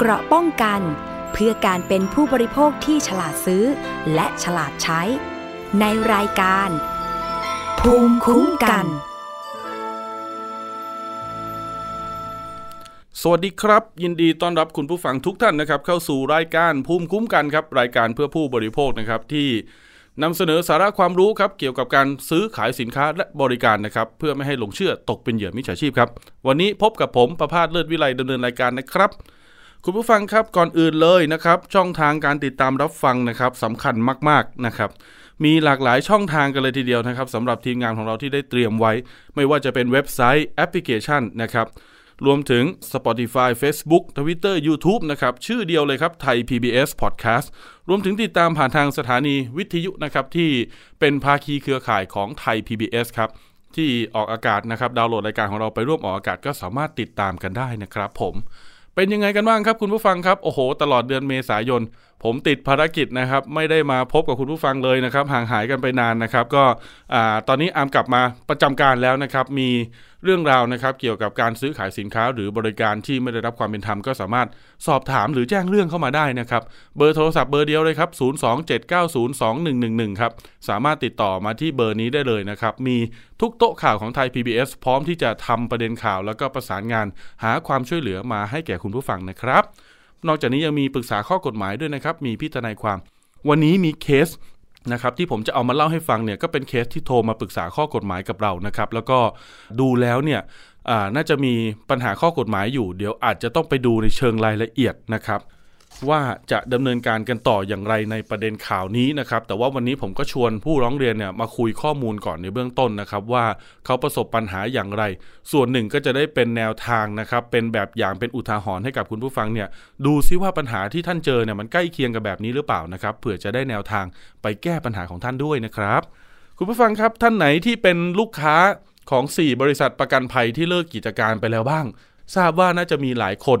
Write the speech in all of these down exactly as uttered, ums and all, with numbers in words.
เกราะป้องกันเพื่อการเป็นผู้บริโภคที่ฉลาดซื้อและฉลาดใช้ในรายการภูมิคุ้มกันสวัสดีครับยินดีต้อนรับคุณผู้ฟังทุกท่านนะครับเข้าสู่รายการภูมิคุ้มกันครับรายการเพื่อผู้บริโภคนะครับที่นำเสนอสาระความรู้ครับเกี่ยวกับการซื้อขายสินค้าและบริการนะครับเพื่อไม่ให้หลงเชื่อตกเป็นเหยื่อมิจฉาชีพครับวันนี้พบกับผมประภาสเลิศวิไลดำเนินรายการนะครับคุณผู้ฟังครับก่อนอื่นเลยนะครับช่องทางการติดตามรับฟังนะครับสำคัญมากๆนะครับมีหลากหลายช่องทางกันเลยทีเดียวนะครับสำหรับทีมงานของเราที่ได้เตรียมไว้ไม่ว่าจะเป็นเว็บไซต์แอปพลิเคชันนะครับรวมถึง Spotify Facebook Twitter YouTube นะครับชื่อเดียวเลยครับไทย พี บี เอส Podcast รวมถึงติดตามผ่านทางสถานีวิทยุนะครับที่เป็นภาคีเครือข่ายของไทย พี บี เอส ครับที่ออกอากาศนะครับดาวน์โหลดรายการของเราไปร่วมออกอากาศก็สามารถติดตามกันได้นะครับผมเป็นยังไงกันบ้างครับคุณผู้ฟังครับโอ้โหตลอดเดือนเมษายนผมติดภารกิจนะครับไม่ได้มาพบกับคุณผู้ฟังเลยนะครับห่างหายกันไปนานนะครับก็อ่าตอนนี้อามกลับมาประจำการแล้วนะครับมีเรื่องราวนะครับเกี่ยวกับการซื้อขายสินค้าหรือบริการที่ไม่ได้รับความเป็นธรรมก็สามารถสอบถามหรือแจ้งเรื่องเข้ามาได้นะครับเบอร์โทรศัพท์เบอร์เดียวเลยครับศูนย์ สอง เจ็ด เก้า ศูนย์ สอง หนึ่ง หนึ่ง หนึ่งครับสามารถติดต่อมาที่เบอร์นี้ได้เลยนะครับมีทุกโต๊ะข่าวของไทย พี บี เอส พร้อมที่จะทำประเด็นข่าวแล้วก็ประสานงานหาความช่วยเหลือมาให้แก่คุณผู้ฟังนะครับนอกจากนี้ยังมีปรึกษาข้อกฎหมายด้วยนะครับมีพี่ทนายความวันนี้มีเคสนะครับที่ผมจะเอามาเล่าให้ฟังเนี่ยก็เป็นเคสที่โทรมาปรึกษาข้อกฎหมายกับเรานะครับแล้วก็ดูแล้วเนี่ยน่าจะมีปัญหาข้อกฎหมายอยู่เดี๋ยวอาจจะต้องไปดูในเชิงรายละเอียดนะครับว่าจะดำเนินการกันต่ออย่างไรในประเด็นข่าวนี้นะครับแต่ว่าวันนี้ผมก็ชวนผู้ร้องเรียนเนี่ยมาคุยข้อมูลก่อนในเบื้องต้นนะครับว่าเขาประสบปัญหาอย่างไรส่วนหนึ่งก็จะได้เป็นแนวทางนะครับเป็นแบบอย่างเป็นอุทาหรณ์ให้กับคุณผู้ฟังเนี่ยดูซิว่าปัญหาที่ท่านเจอเนี่ยมันใกล้เคียงกับแบบนี้หรือเปล่านะครับเผื่อจะได้แนวทางไปแก้ปัญหาของท่านด้วยนะครับคุณผู้ฟังครับท่านไหนที่เป็นลูกค้าของสี่บริษัทประกันภัยที่เลิกกิจการไปแล้วบ้างทราบว่าน่าจะมีหลายคน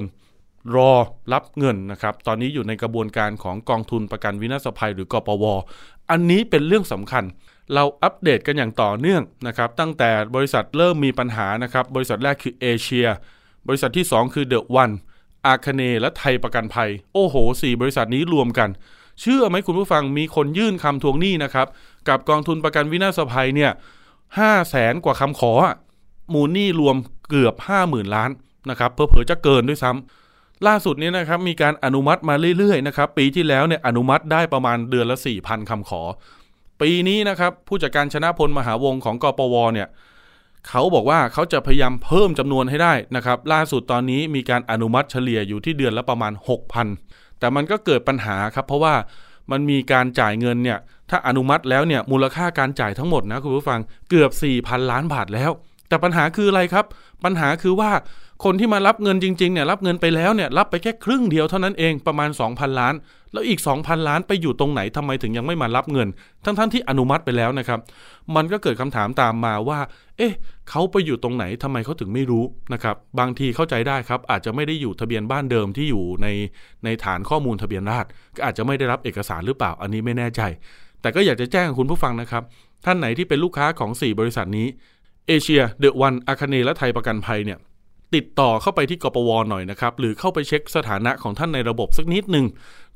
รอรับเงินนะครับตอนนี้อยู่ในกระบวนการของกองทุนประกันวินาศภัยหรือกปว.อันนี้เป็นเรื่องสำคัญเราอัปเดตกันอย่างต่อเนื่องนะครับตั้งแต่บริษัทเริ่มมีปัญหานะครับบริษัทแรกคือเอเชียบริษัทที่สองคือเดอะวันอาคเนและไทยประกันภัยโอ้โหสี่บริษัทนี้รวมกันเชื่อไหมคุณผู้ฟังมีคนยื่นคำทวงหนี้นะครับกับกองทุนประกันวินาศภัยเนี่ย ห้าแสน กว่าคำขอมูลหนี้รวมเกือบ ห้าหมื่น ล้านนะครับเผลอๆจะเกินด้วยซ้ำล่าสุดนี้นะครับมีการอนุมัติมาเรื่อยๆนะครับปีที่แล้วเนี่ยอนุมัติได้ประมาณเดือนละ สี่พัน คำขอปีนี้นะครับผู้จัดการชนะพลมหาวงศ์ของกปว.เนี่ยเขาบอกว่าเขาจะพยายามเพิ่มจำนวนให้ได้นะครับล่าสุดตอนนี้มีการอนุมัติเฉลี่ยอยู่ที่เดือนละประมาณ หกพัน แต่มันก็เกิดปัญหาครับเพราะว่ามันมีการจ่ายเงินเนี่ยถ้าอนุมัติแล้วเนี่ยมูลค่าการจ่ายทั้งหมดนะคุณผู้ฟังเกือบ สี่พัน ล้านบาทแล้วแต่ปัญหาคืออะไรครับปัญหาคือว่าคนที่มารับเงินจริงๆเนี่ยรับเงินไปแล้วเนี่ยรับไปแค่ครึ่งเดียวเท่านั้นเองประมาณ สองพัน ล้านแล้วอีก สองพัน ล้านไปอยู่ตรงไหนทำไมถึงยังไม่มารับเงินทั้งๆที่อนุมัติไปแล้วนะครับมันก็เกิดคำถามตามมาว่าเอ๊ะเขาไปอยู่ตรงไหนทำไมเขาถึงไม่รู้นะครับบางทีเข้าใจได้ครับอาจจะไม่ได้อยู่ทะเบียนบ้านเดิมที่อยู่ในในฐานข้อมูลทะเบียนราษฎร์ก็อาจจะไม่ได้รับเอกสารหรือเปล่าอันนี้ไม่แน่ใจแต่ก็อยากจะแจ้งคุณผู้ฟังนะครับท่านไหนที่เป็นลูกค้าของสี่บริษัทนี้เอเชียเดอะวันอาคเนและไทยประกันภัยเนี่ยติดต่อเข้าไปที่กปว.หน่อยนะครับหรือเข้าไปเช็คสถานะของท่านในระบบสักนิดหนึ่ง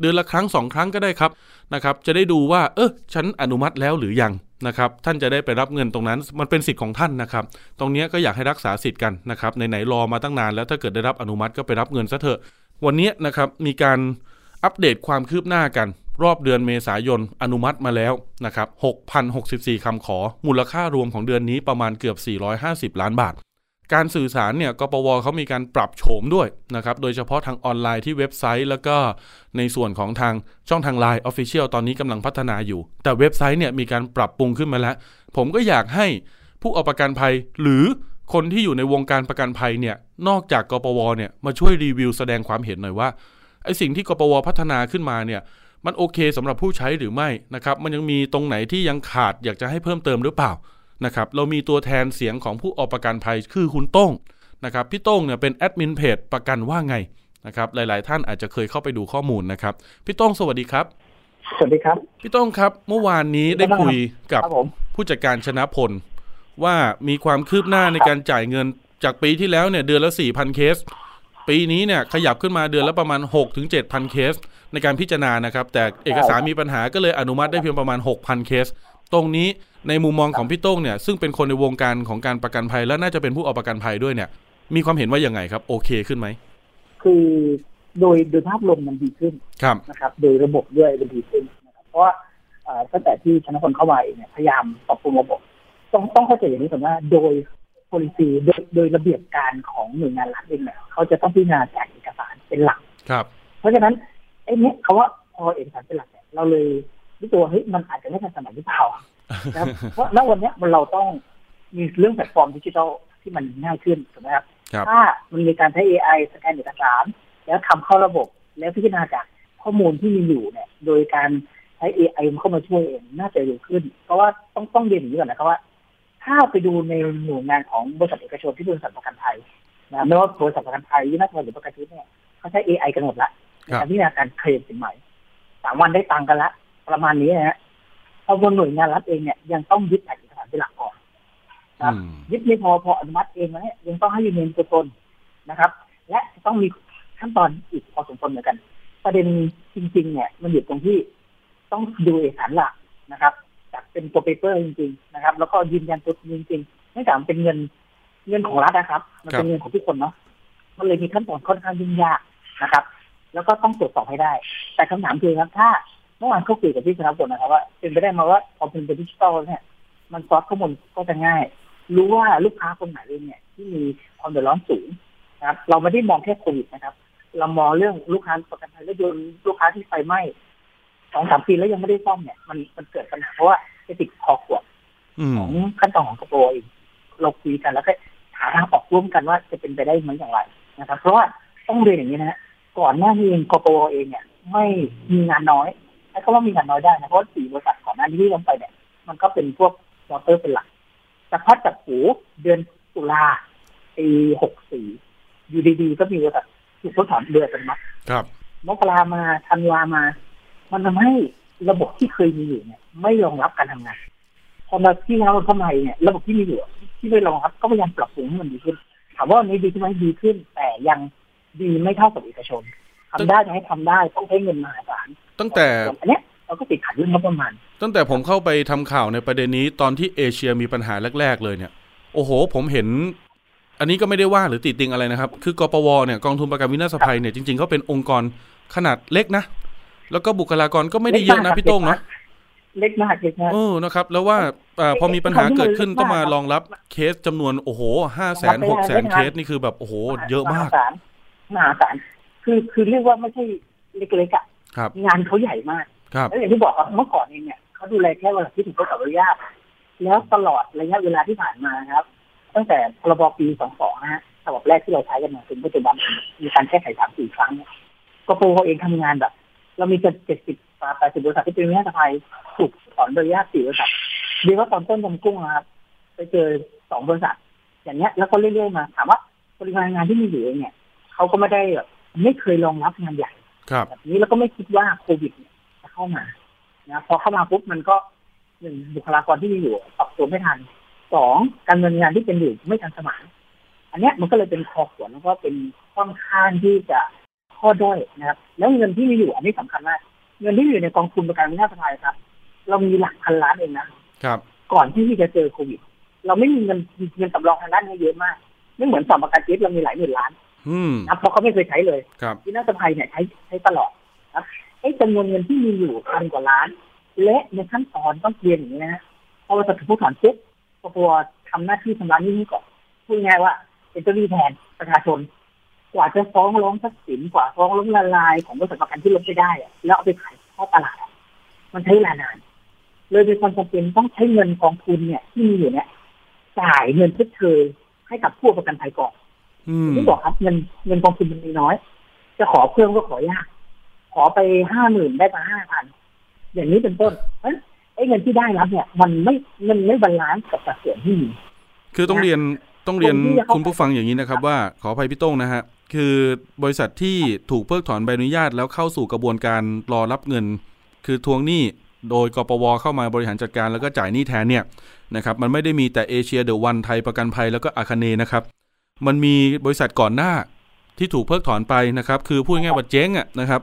เดือนละครั้งสองครั้งก็ได้ครับนะครับจะได้ดูว่าเออฉันอนุมัติแล้วหรือยังนะครับท่านจะได้ไปรับเงินตรงนั้นมันเป็นสิทธิ์ของท่านนะครับตรงนี้ก็อยากให้รักษาสิทธิ์กันนะครับไหนๆรอมาตั้งนานแล้วถ้าเกิดได้รับอนุมัติก็ไปรับเงินซะเถอะวันนี้นะครับมีการอัปเดตความคืบหน้ากันรอบเดือนเมษายนอนุมัติมาแล้วนะครับ หกพันหกสิบสี่ คำขอมูลค่ารวมของเดือนนี้ประมาณเกือบสี่ร้อยห้าสิบล้านบาทการสื่อสารเนี่ยกปว.เขามีการปรับโฉมด้วยนะครับโดยเฉพาะทางออนไลน์ที่เว็บไซต์แล้วก็ในส่วนของทางช่องทาง ไลน์ Official ตอนนี้กำลังพัฒนาอยู่แต่เว็บไซต์เนี่ยมีการปรับปรุงขึ้นมาแล้วผมก็อยากให้ผู้เอาประกันภัยหรือคนที่อยู่ในวงการประกันภัยเนี่ยนอกจากกปว.เนี่ยมาช่วยรีวิวแสดงความเห็นหน่อยว่าไอ้สิ่งที่กปว.พัฒนาขึ้นมาเนี่ยมันโอเคสำหรับผู้ใช้หรือไม่นะครับมันยังมีตรงไหนที่ยังขาดอยากจะให้เพิ่มเติมหรือเปล่านะครับเรามีตัวแทนเสียงของผู้เอาประกันภัยคือคุณโต้งนะครับพี่โต้งเนี่ยเป็นแอดมินเพจประกันว่าไงนะครับหลายๆท่านอาจจะเคยเข้าไปดูข้อมูลนะครับพี่โต้งสวัสดีครับสวัสดีครับพี่โต้งครับเมื่อวานนี้ได้คุยกับผู้จัดการชนะพลว่ามีความคืบหน้าในการจ่ายเงินจากปีที่แล้วเนี่ยเดือนละ สี่พัน เคส ปีนี้เนี่ยขยับขึ้นมาเดือนละประมาณ หกถึงเจ็ดพัน เคสในการพิจารณานะครับแต่เอกสารมีปัญหาก็เลยอนุมัติได้เพียงประมาณ หกพัน เคสตรงนี้ในมุมมองของพี่โต้งเนี่ยซึ่งเป็นคนในวงการของการประกันภัยและน่าจะเป็นผู้เอาประกันภัยด้วยเนี่ยมีความเห็นว่ายังไงครับโอเคขึ้นไหมคือโดยโดยภาพรวมมันดีขึ้นนะครับโดยระบบด้วยมันดีขึ้นนะครับเพราะว่าตั้งแต่ที่ชนะพลเข้าไปเนี่ยพยายามปรับปรุงระบบต้องต้องเข้าใจอย่างนี้ก่อนว่าโดยpolicy โดยโดยระเบียบการของหน่วยงานรัฐเองเนี่ยเขาจะต้องพิจารณาจากเอกสารเป็นหลักครับเพราะฉะนั้นไอ้เนี่ยเขาว่าพอเอกสารเป็นหลักเนี่ยเราเลยรู้ตัวเฮ้ยมันอาจจะไม่ทันสมัยหรือเปล่านะครับเพราะณวันเนี้ยมันเราต้องมีเรื่องแพลตฟอร์มดิจิทัลที่มันง่ายขึ้นถูกมั้ยครับถ้ามันมีการใช้ เอ ไอ สแกนเอกสารแล้วทำเข้าระบบแล้วพิจารณาจากข้อมูลที่มีอยู่เนี่ยโดยการใช้ เอ ไอ เข้ามาช่วยเองน่าจะดีขึ้นเพราะว่าต้องต้องเรียนอย่างนี้ก่อนนะครับว่าถ้าไปดูในหน่วยงานของบริษัทเอกชนที่บริษัทประกันภัยนะไม่ว่าบริษัทประกันภัยที่นักเงินหรือประกันชีวิตเนี่ยเขาใช้ เอ ไอ กันหมดละในการพิจารณาการเคลมสินใหม่สามวันได้ตังค์กันละประมาณนี้นะฮะเพราะบนหน่วยงานรัฐเองเนี่ยยังต้องยึดฐานเอกสารเป็นหลักก่อนนะยึดไม่พอพออนุมัติเองนะยังต้องให้ยืนยันตัวตนนะครับและต้องมีขั้นตอนอีกพอสมควรเหมือนกันประเด็นจริงๆเนี่ยมันอยู่ตรงที่ต้องดูเอกสารหลักนะครับจากเป็นตัวเปเปอร์จริงๆนะครับแล้วก็ยืนยันตัวจริงๆไม่ต่างเป็นเงินเงินของรัฐนะครับมันเป็นเงินของทุกคนเนาะมันเลยมีขั้นตอนค่อนข้างยุ่งยากนะครับแล้วก็ต้องตรวจสอบให้ได้แต่คำถามคือครับถ้าเมื่อวานเขาคุยกับพี่ชนะพลนะครับว่าเป็นไปได้มาว่าพอเป็นดิจิทัลเนี่ยมันซอฟต์ข้อมูลก็จะง่ายรู้ว่าลูกค้าคนไหนเนี่ยที่มีความเดือดร้อนสูงนะครับเราไม่ได้มองแค่โควิดนะครับเรามองเรื่องลูกค้าประกันภัยรถยนต์ลูกค้าที่ไฟไหม้สองสามปีแล้วยังไม่ได้ซ่อมเนี่ยมันมันเกิดปัญหาเพราะว่าไปติดคอขวดของขั้นตอนของกระโปรงเราคุยกันแล้วก็หาทางออกร่วมกันว่าจะเป็นไปได้ไหมอย่างไรนะครับเพราะว่าต้องเรียนอย่างนี้นะก่อนหน้านี้เองกระโปรงเองเนี่ยไม่มีงานน้อยไอ้คำว่ามีงานน้อยได้นะเพราะสี่บริษัทก่อนหน้านี้ที่ลงไปเนี่ยมันก็เป็นพวกมอเตอร์เป็นหลักแต่พอจับหูเดือนตุลาปีหกสี่อยู่ดีๆก็มีบริษัทถูกทดสอบเดือนเป็นมัดมกรามาธันวามามันทำให้ระบบที่เคยมีอยู่เนี่ยไม่รองรับการทำงานพอมาที่เราเข้ามาเนี่ยระบบที่มีอยู่ที่ไม่รองรับก็พยายามปรับปรุงให้มันดีขึ้นถามว่าอันนี้ดีขึ้นไหมดีขึ้นแต่ยังดีไม่เท่ากับเอกชนทำได้จะให้ทำได้ต้องใช้เงินมหาศาลตั้งแต่อันเนี้ยเราก็ติดขัดเรื่องงบประมาณตั้งแต่ผมเข้าไปทำข่าวในประเด็นนี้ตอนที่เอเชียมีปัญหาแรกๆเลยเนี่ยโอ้โหผมเห็นอันนี้ก็ไม่ได้ว่าหรือติดติงอะไรนะครับคือกปวเนี่ยกองทุนประกันวินาศภัยเนี่ยจริงๆเขาเป็นองค์กรขนาดเล็กนะแล้วก็บุคลากรก็ไม่ได้เยอะนะพี่โต้งเนาะเล็กมากเล็กมากเออนะครับแล้วว่าพอมีปัญหาเกิดขึ้นต้องมารองรับเคสจำนวนโอ้โห ห้าแสน หกแสน เคสนี่คือแบบโอ้โหเยอะมากมหาศาลคือคือเรียกว่าไม่ใช่เล็กๆอ่ะงานเขาใหญ่มากแล้วอย่างที่บอกว่าเมื่อก่อนเองเนี่ยเขาดูแลแค่เวลาที่ถูกกฎหมายอนุญาตแล้วตลอดระยะเวลาที่ผ่านมาครับตั้งแต่พรบปีสองพันยี่สิบสองนะฮะฉบับแรกที่เราใช้กันมาถึงปัจจุบันมีการแก้ไข สามถึงสี่ ครั้งกปว.เองทำงานแบบเรามีจะเจ็ดสิบ แปดสิบบริษัทที่เป็นวินาศภัยถูกถอนใบอนุญาตสี่บริษัทดีว่าตอนต้นทำกุ้งนะครับไปเจอสองบริษัทอย่างเนี้ยแล้วก็เรื่อยๆมาถามว่าบริการงานที่มีอยู่เนี่ยเขาก็ไม่ได้แบบไม่เคยรองรับงานใหญ่แบบนี้แล้วก็ไม่คิดว่าโควิดจะเข้ามานะพอเข้ามาปุ๊บมันก็หนึ่งบุคลากรที่มีอยู่ปรับตัวไม่ทันสองการดำเนินงานที่เป็นอยู่ไม่ทันสมัยอันเนี้ยมันก็เลยเป็นคอขวดแล้วก็เป็นค่อนข้างที่จะข้อด้อยนะครับแล้วเงินที่มีอยู่อันนี้สำคัญมากเงินที่อยู่ในกองทุนประกันวินาศภัยครับเรามีหลักพันล้านเองนะครับก่อนที่จะเจอโควิดเราไม่มีเงินเงินสำรองทางด้านนี้เยอะมากไม่เหมือนสำหรับประกันชีวิตเรามีหลายหมื่นล้านนะเพราะเขาไม่เคยใช้เลยวินาศภัยเนี่ยใช้ใช้ตลอดนะไอ้จำนวนเงินที่มีอยู่พันกว่าล้านและในขั้นตอนต้องเรียนอย่างนี้นะพอจะถึงผู้ถอนปุ๊บก็กลัวทำหน้าที่ทำร้ายนี้ก่อนพูดง่ายว่าเป็นเจ้าหนี้แทนประชาชนกว่าจะฟ้องร้องทรัพย์สินกว่าฟ้องล้มละลายของบริษัทประกันที่ล้มไปได้แล้วเอาไปขายเข้าตลาดมันใช้เวลานานเลยเป็นความจำเป็นต้องใช้เงินกองทุนเนี่ยที่มีอยู่เนี่ยจ่ายเงินชดเชยให้กับผู้ประกันภัยก่อนที่บอกครับเงินเงินกองทุนมันมีน้อยจะขอเพิ่มก็ขอยากขอไปห้าหมื่นได้มาห้าพันอย่างนี้เป็นต้นเพราะไอ้เงินที่ได้รับเนี่ยมันไม่เงินไม่บาลานซ์กับส่วนที่มีคือต้องเรียนต้องเรียนคุณผู้ฟังอย่างนี้นะครับว่าขออภัยพี่โต้งนะฮะคือบริษัทที่ถูกเพิกถอนใบอนุญาตแล้วเข้าสู่กระบวนการรอรับเงินคือทวงหนี้โดยกปว.เข้ามาบริหารจัดการแล้วก็จ่ายหนี้แทนเนี่ยนะครับมันไม่ได้มีแต่เอเชียเดอะวันไทยประกันภัยแล้วก็อาคเนย์นะครับมันมีบริษัทก่อนหน้า ที่ถูกเพิกถอนไปนะครับคือพูดง่ายว่าเจ๊งอ่ะนะครับ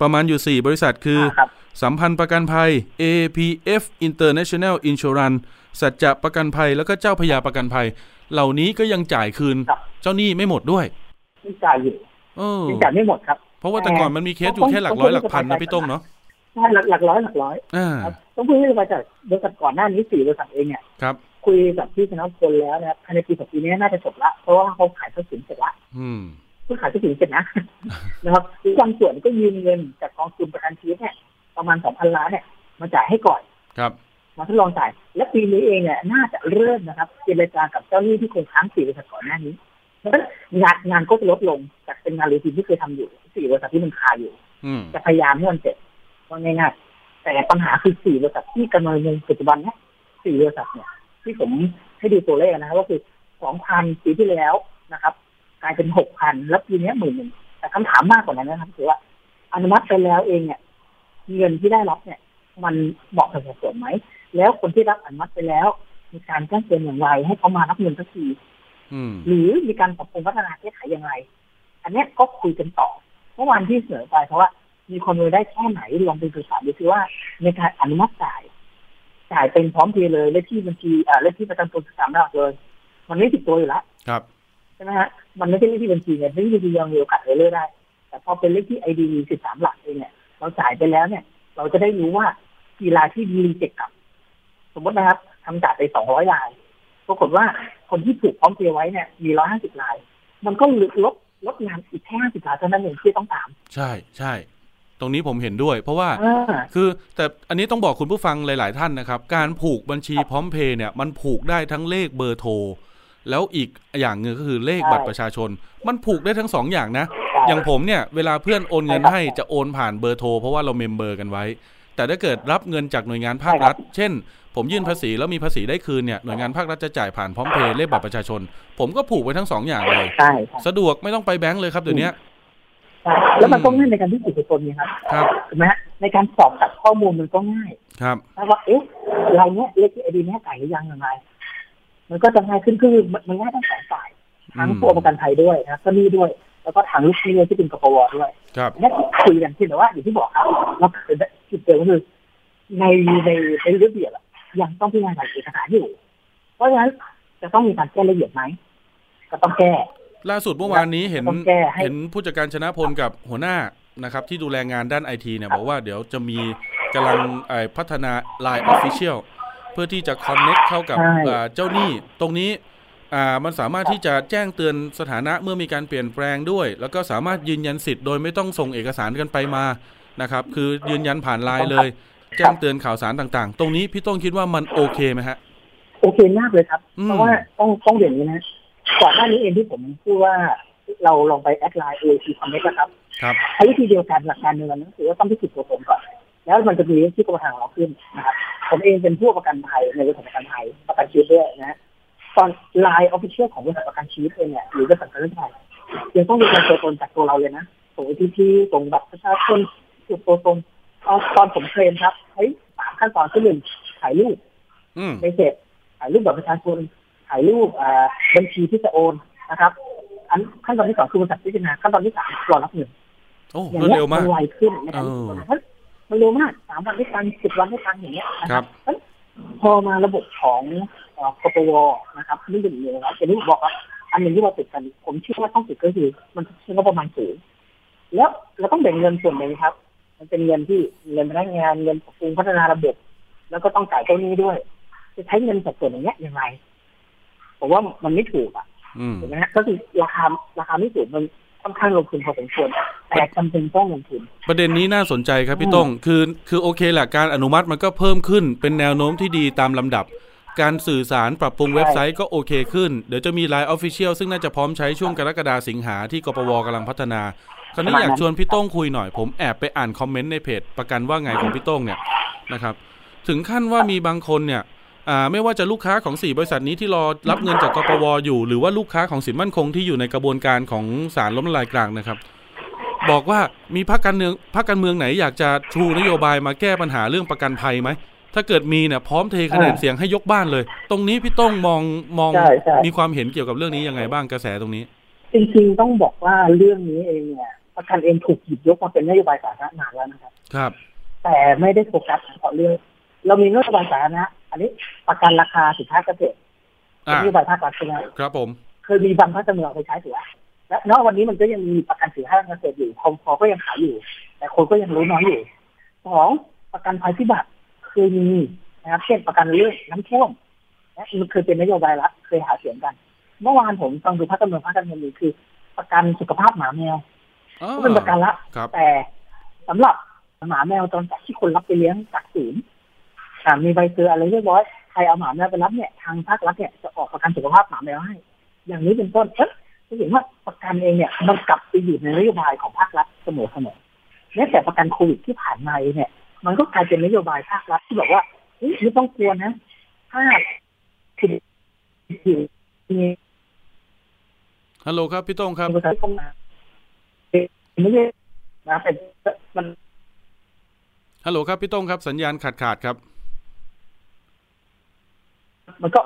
ประมาณอยู่สี่บริษัทคือสัมพันธ์ประกันภัย เอ พี เอฟ International Insurance สัจจะประกันภัยแล้วก็เจ้าพญาประกันภัยเหล่านี้ก็ยังจ่ายคืนเจ้าหนี้ไม่หมดด้วยยังจ่ายอยู่ยังจ่ายไม่หมดครับเพราะว่าแต่ก่อนมันมีเคสอยู่แค่หลักร้อยหลักพันนะพี่ต้งเนาะใช่หลักหลักร้อยหลักร้อยต้องคุยกันมาจากบริษัทก่อนหน้านี้สี่บริษัทเองเนี่ยคุยกับพี่ชนะพลแล้วนะครับภายในปีสองปีนี้น่าจะจบละเพราะว่าเขาขายทรัพย์สินเสร็จละเพื่อขายทรัพย์สินเสร็จนะนะครับบางส่วนก็ยืมเงินจากกองทุนประกันชีวิตเนี่ยประมาณ สองพัน ล้านเนี่ยมาจ่ายให้ก่อนครับมาทดลองจ่ายและปีนี้เองเนี่ยน่าจะเริ่มนะครับเจรจากับเจ้าหนี้ที่คงค้างสี่บริษัทก่อนหน้านี้งานงานก็ลดลงจากเป็นงานรูทีนที่เคยทำอยู่สี่บริษัทที่มันคาอยู่จะพยายามให้มันเสร็จว่าง่ายๆแต่ปัญหาคือสี่บริษัทที่กำลังในปัจจุบันเนี่ยสี่บริษัทเนี่ยที่ผมให้ดูตัวเลขนะครับก็คือ สองพัน ปีที่แล้วนะครับกลายเป็น หกพัน แล้วปีนี้ หนึ่งหมื่น แต่คำถามมากกว่านั้นนะครับคือว่าอนุมัติไปแล้วเองเนี่ยเงินที่ได้รับเนี่ยมันเหมาะกับสัดส่วนไหมแล้วคนที่รับอนุมัติไปแล้วมีการแจ้งเตือนอย่างไรให้เขามารับเงินสักทีหรือมีการปรับปรุงพัฒนาแก้ไขอย่างไรอันนี้ก็คุยกันต่อเมื่อวานที่เสนอไปเพราะว่ามีคนรวยได้แค่ไหนลองไปศึกษาดูซิว่าในการอนุมัติจ่ายจ่ายเป็นพร้อมเพย์เลยเลขที่บัญชีอ่าเลขที่ประจำตัวสามหลักเลยมันไม่ติดตัวอยู่แล้วครับใช่ไหมฮะมันไม่ใช่เลขที่บัญชีเนี่ยเลขที่บัญชียังมีโอกาสเลยเลื่อนได้แต่พอเป็นเลขที่ไอดีสิบสามหลักเองเนี่ยเราจ่ายไปแล้วเนี่ยเราจะได้รู้ว่ากี่รายที่รีเจ็คกลับสมมตินะครับทำจ่ายไปสองร้อยรายปรากฏว่าคนที่ถูกพร้อมเพย์ไว้เนี่ยมีร้อยห้าสิบรายมันก็ลดลดงานอีกแค่ห้าสิบรายเท่านั้นเองที่ต้องตามใช่ใช่ตรงนี้ผมเห็นด้วยเพราะว่าคือแต่อันนี้ต้องบอกคุณผู้ฟังหลายๆท่านนะครับการผูกบัญชีพร้อมเพย์เนี่ยมันผูกได้ทั้งเลขเบอร์โทรแล้วอีกอย่างนึงก็คือเลขบัตรประชาชนมันผูกได้ทั้งสองอย่างนะอย่างผมเนี่ยเวลาเพื่อนโอนเงินให้จะโอนผ่านเบอร์โทรเพราะว่าเราเมมเบอร์กันไว้แต่ถ้าเกิดรับเงินจากหน่วยงานภาครัฐเช่นผมยื่นภาษีแล้วมีภาษีได้คืนเนี่ยหน่วยงานภาครัฐจะจ่ายผ่านพร้อมเพย์เลขบัตรประชาชนผมก็ผูกไว้ทั้งสองอย่างเลยสะดวกไม่ต้องไปแบงค์เลยครับเดี๋ยวนี้แล้วมันก็ง่ายในการที่บุคคลเนี่ยครับถูกไหมฮะในการสอบจับข้อมูลมันก็ง่ายครับว่าเอ๊ะเราเนี้ยเลขที่ไอดีเนี้ยจ่ายหรือยังยังไงมันก็จะง่ายขึ้นคือมันง่ายทั้งสองฝ่ายทั้งตัวประกันภัยด้วยนะก็นี่ด้วยแล้วก็ทางลูกหนี้ที่เป็นกปว.ด้วยนี่คุยกันที่แต่ว่าอย่างที่บอกครับเราจุดเดียวก็คือในในในระเบียบอะยังต้องพิจารณาเอกสารอยู่เพราะฉะนั้นจะต้องมีการแก้ระเบียบไหมก็ต้องแก้ล่าสุดเมื่อวานนี้เห็นเห็นผู้จัดการชนะพลกับหัวหน้านะครับที่ดูแลงานด้าน ไอ ที เนี่ยบอกว่าเดี๋ยวจะมีกำลังพัฒนา ไลน์ Official เพื่อที่จะ connect เข้ากับเจ้าหนี้ตรงนี้มันสามารถที่จะแจ้งเตือนสถานะเมื่อมีการเปลี่ยนแปลงด้วยแล้วก็สามารถยืนยันสิทธิ์โดยไม่ต้องส่งเอกสารกันไปมานะครับคือยืนยันผ่าน ไลน์ เลยแจ้งเตือนข่าวสารต่างๆตรงนี้พี่ต้องคิดว่ามันโอเคไหมฮะโอเคมากเลยครับเพราะว่าต้องต้องอย่างนี้นะก่อนหน้านี้เองที่ผมพูดว่าเราลองไปแอดไลน์ เอ โอ ซี Connect นะครับใช้วิธีเดียวกันหลักการเดียวกันนั่นคือว่าต้องพิสูจน์ตัวตนก่อนแล้วมันจะมีที่กรมธรรม์เราขึ้นนะครับผมเองเป็นผู้ประกันภัยในบริษัทประกันภัยประกันชีวิตด้วยนะตอน ไลน์ Official ของบริษัทประกันชีวิตเองเนี่ยหรือบริษัทประกันภัยยังต้องมีการตัวตนจากตัวเราเลยนะส่งที่ที่ส่งบัตรประชาชนส่งตัวตนตอนผมเทรนครับเฮ้ยสามขั้นตอนที่หนึ่งถ่ายรูปในเสร็จถ่ายรูปบัตรประชาชนถ่ายรูปบัญชีที่จะโอนนะครับอันขั้นตอนที่สองคือบริษัทพิจารณาขั้นตอนที่สามรอรับเงินอย่างนี้มันไวขึ้นนะครับมันเร็วมากสามวันด้วยกันสิบวันด้วยกันอย่างเงี้ยนะครับพอมาระบบของกปว.นะครับนี่เป็นเรื่องแล้วจะรู้บอกว่าอันหนึ่งที่เราติดกันผมเชื่อว่าต้องติดก็คือมันใช้งบประมาณสูงแล้วเราต้องแบ่งเงินส่วนหนึ่งครับมันเป็นเงินที่เงินพนักงานเงินปรับปรุงพัฒนาระบบแล้วก็ต้องจ่ายเจ้าหนี้ด้วยจะใช้เงินส่วนอย่างเงี้ยยังไงผมว่ามันไม่ถูกอ่ะถูกไหมฮะก็คือราคาราคาไม่ถูกมันค่อนข้างลงทุนพอสมควรแต่จำเป็นต้องลงทุนประเด็นนี้น่าสนใจครับพี่ต้งคือคือโอเคแหละการอนุมัติมันก็เพิ่มขึ้นเป็นแนวโน้มที่ดีตามลำดับการสื่อสารปรับปรุงเว็บไซต์ก็โอเคขึ้นเดี๋ยวจะมี ไลน์ Official ซึ่งน่าจะพร้อมใช้ช่วงกรกฎาคมสิงหาที่กปว.กำลังพัฒนาคราวนี้อยากชวนพี่ต้งคุยหน่อยผมแอบไปอ่านคอมเมนต์ในเพจประกันว่าไงของพี่ต้งเนี่ยนะครับถึงขั้นว่ามีบางคนเนี่ยอ่าไม่ว่าจะลูกค้าของสี่บริษัทนี้ที่รอรับเงินจากกปว.อยู่หรือว่าลูกค้าของสินมั่นคงที่อยู่ในกระบวนการของศาลล้มละลายกลางนะครับบอกว่ามีพรรคการเมืองพรรคการเมืองไหนอยากจะชูนโยบายมาแก้ปัญหาเรื่องประกันภัยไหมถ้าเกิดมีเนี่ยพร้อมเทคะแนนเสียงให้ยกบ้านเลยตรงนี้พี่ต้องมองมองมีความเห็นเกี่ยวกับเรื่องนี้ยังไงบ้างกระแสตรงนี้ จริงๆต้องบอกว่าเรื่องนี้เองเนี่ยประกันเองถูกหยิบยกมาเป็นนโยบายสาธารณะแล้วนะครับครับแต่ไม่ได้โฟกัสต่อเรื่องเรามีนโยบายสาธารณะอันนี้ประกันราคาสินค้าเกษตรนโยบายภาครัฐใช่ไหมครับผมเคยมีบางภาคการเมืองไปใช้ถือว่าและนอกวันนี้มันก็ยังมีประกันสินค้าเกษตรอยู่พอก็ยังขายอยู่แต่คนก็ยังรู้น้อยอยู่สองประกันภัยพิบัติเคยมีนะครับเช่นประกันเรื่องน้ำท่วมนะมันเคยเป็นนโยบายรัฐเคยหาเสียงกันเมื่อวานผมฟังดูภาคการเมืองภาคการเมืองนี้คือประกันสุขภาพหมาแมวก็เป็นประกันละแต่สำหรับหมาแมวตอนที่คนรับไปเลี้ยงจากศูนย์มีใบเตือนอะไรเรียบร้อยใครเอาหมาแมวไปรับเนี่ยทางภาครัฐเนี่ยจะออกประกันสุขภาพหมาแมวให้อย่างนี้เป็นต้นเอ๊ะจะเห็นว่าประกันเองเนี่ยมันกลับไปอยู่ในนโยบายของภาครัฐเสมอเสมอแม้แต่ประกันโควิดที่ผ่านมาเนี่ยมันก็กลายเป็นนโยบายภาครัฐที่บอกว่าไม่ต้องกลัวนะถ้าคือฮัลโหลครับพี่ต้งครับไม่ได้นะเป็นมันฮัลโหลครับพี่ต้งครับสัญญาณขาดขาดครับมันก็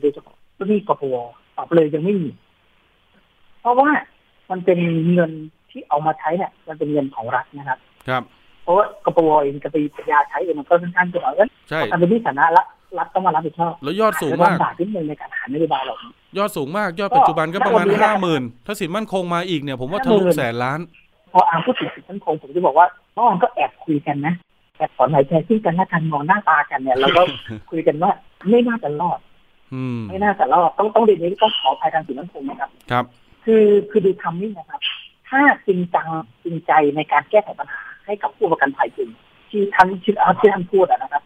โดยเฉพาะที่กปว.ตอบเลยยังไม่มีเพราะว่ามันเป็นเงินที่เอามาใช้เนี่ยมันเป็นเงินของรัฐนะครับครับเพราะว่ากปว.เองจะไปปัญญาใช้เองมันก็ค่อนข้างจะแบบนั้นใช่การเป็นที่ฐานะละรัฐต้องมารับผิดชอบแล้วยอดสูงมากบาทที่หนึ่งในการหารนโยบายเรายอดสูงมากยอดปัจจุบันก็ประมาณห้าหมื่นถ้าสินมั่นคงมาอีกเนี่ยผมว่าทะลุแสนล้านพออ่านพูดถึงสินมั่นคงผมจะบอกว่าเมื่อวานก็แอบคุยกันนะแอบสอนหายใจซึ่งกันและกันมองหน้าตากันเนี่ยแล้วก็คุยกันว่าไม่น่าจะรอดไม่น่าจะรอดต้องต้องเรื่องนี้ต้องขออภัยทางสินมั่นคงนะครับครับคือคือดูทำนี่นะครับถ้าจริงจังจริงใจในการแก้ไขปัญหาให้กับผู้ประกันภัยจริงที่ท่านชื่ออาที่ท่านพูดนะครับ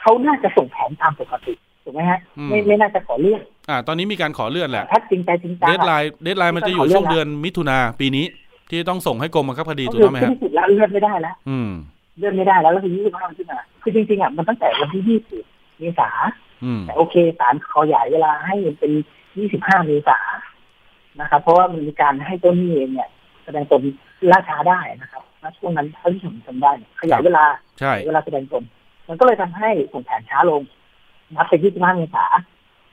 เขาน่าจะส่งแผนตามปกติถูกไหมฮะไม่ไม่น่าจะขอเลื่อนอ่าตอนนี้มีการขอเลื่อนแหละถ้าจริงใจจริงจังเดดไลน์เดดไลน์มันจะอยู่ช่วงเดือนมิถุนาปีนี้ที่ต้องส่งให้กรมบังคับคดีถูกต้องไหมฮะเลื่อนไม่ได้แล้วอืมเลื่อนไม่ได้แล้วแล้วคือยี่สิบห้าขึ้นมาคือจริงๆอ่ะมันตั้งแต่วันที่ยี่สิบเมษาแต่โอเคศาลขอใหญ่เวลาให้เป็นยี่สิบห้าเมษานะครับเพราะว่ามันมีการให้ต้นนี้เองเนี่ยแสดงตนล่าช้าได้นะครับณช่วงนั้นเท่าที่ผมจำได้ขยายเวลาเวลาแสดงตนมันก็เลยทำให้ส่งแผนช้าลงนับไปยี่สิบห้าเมษายน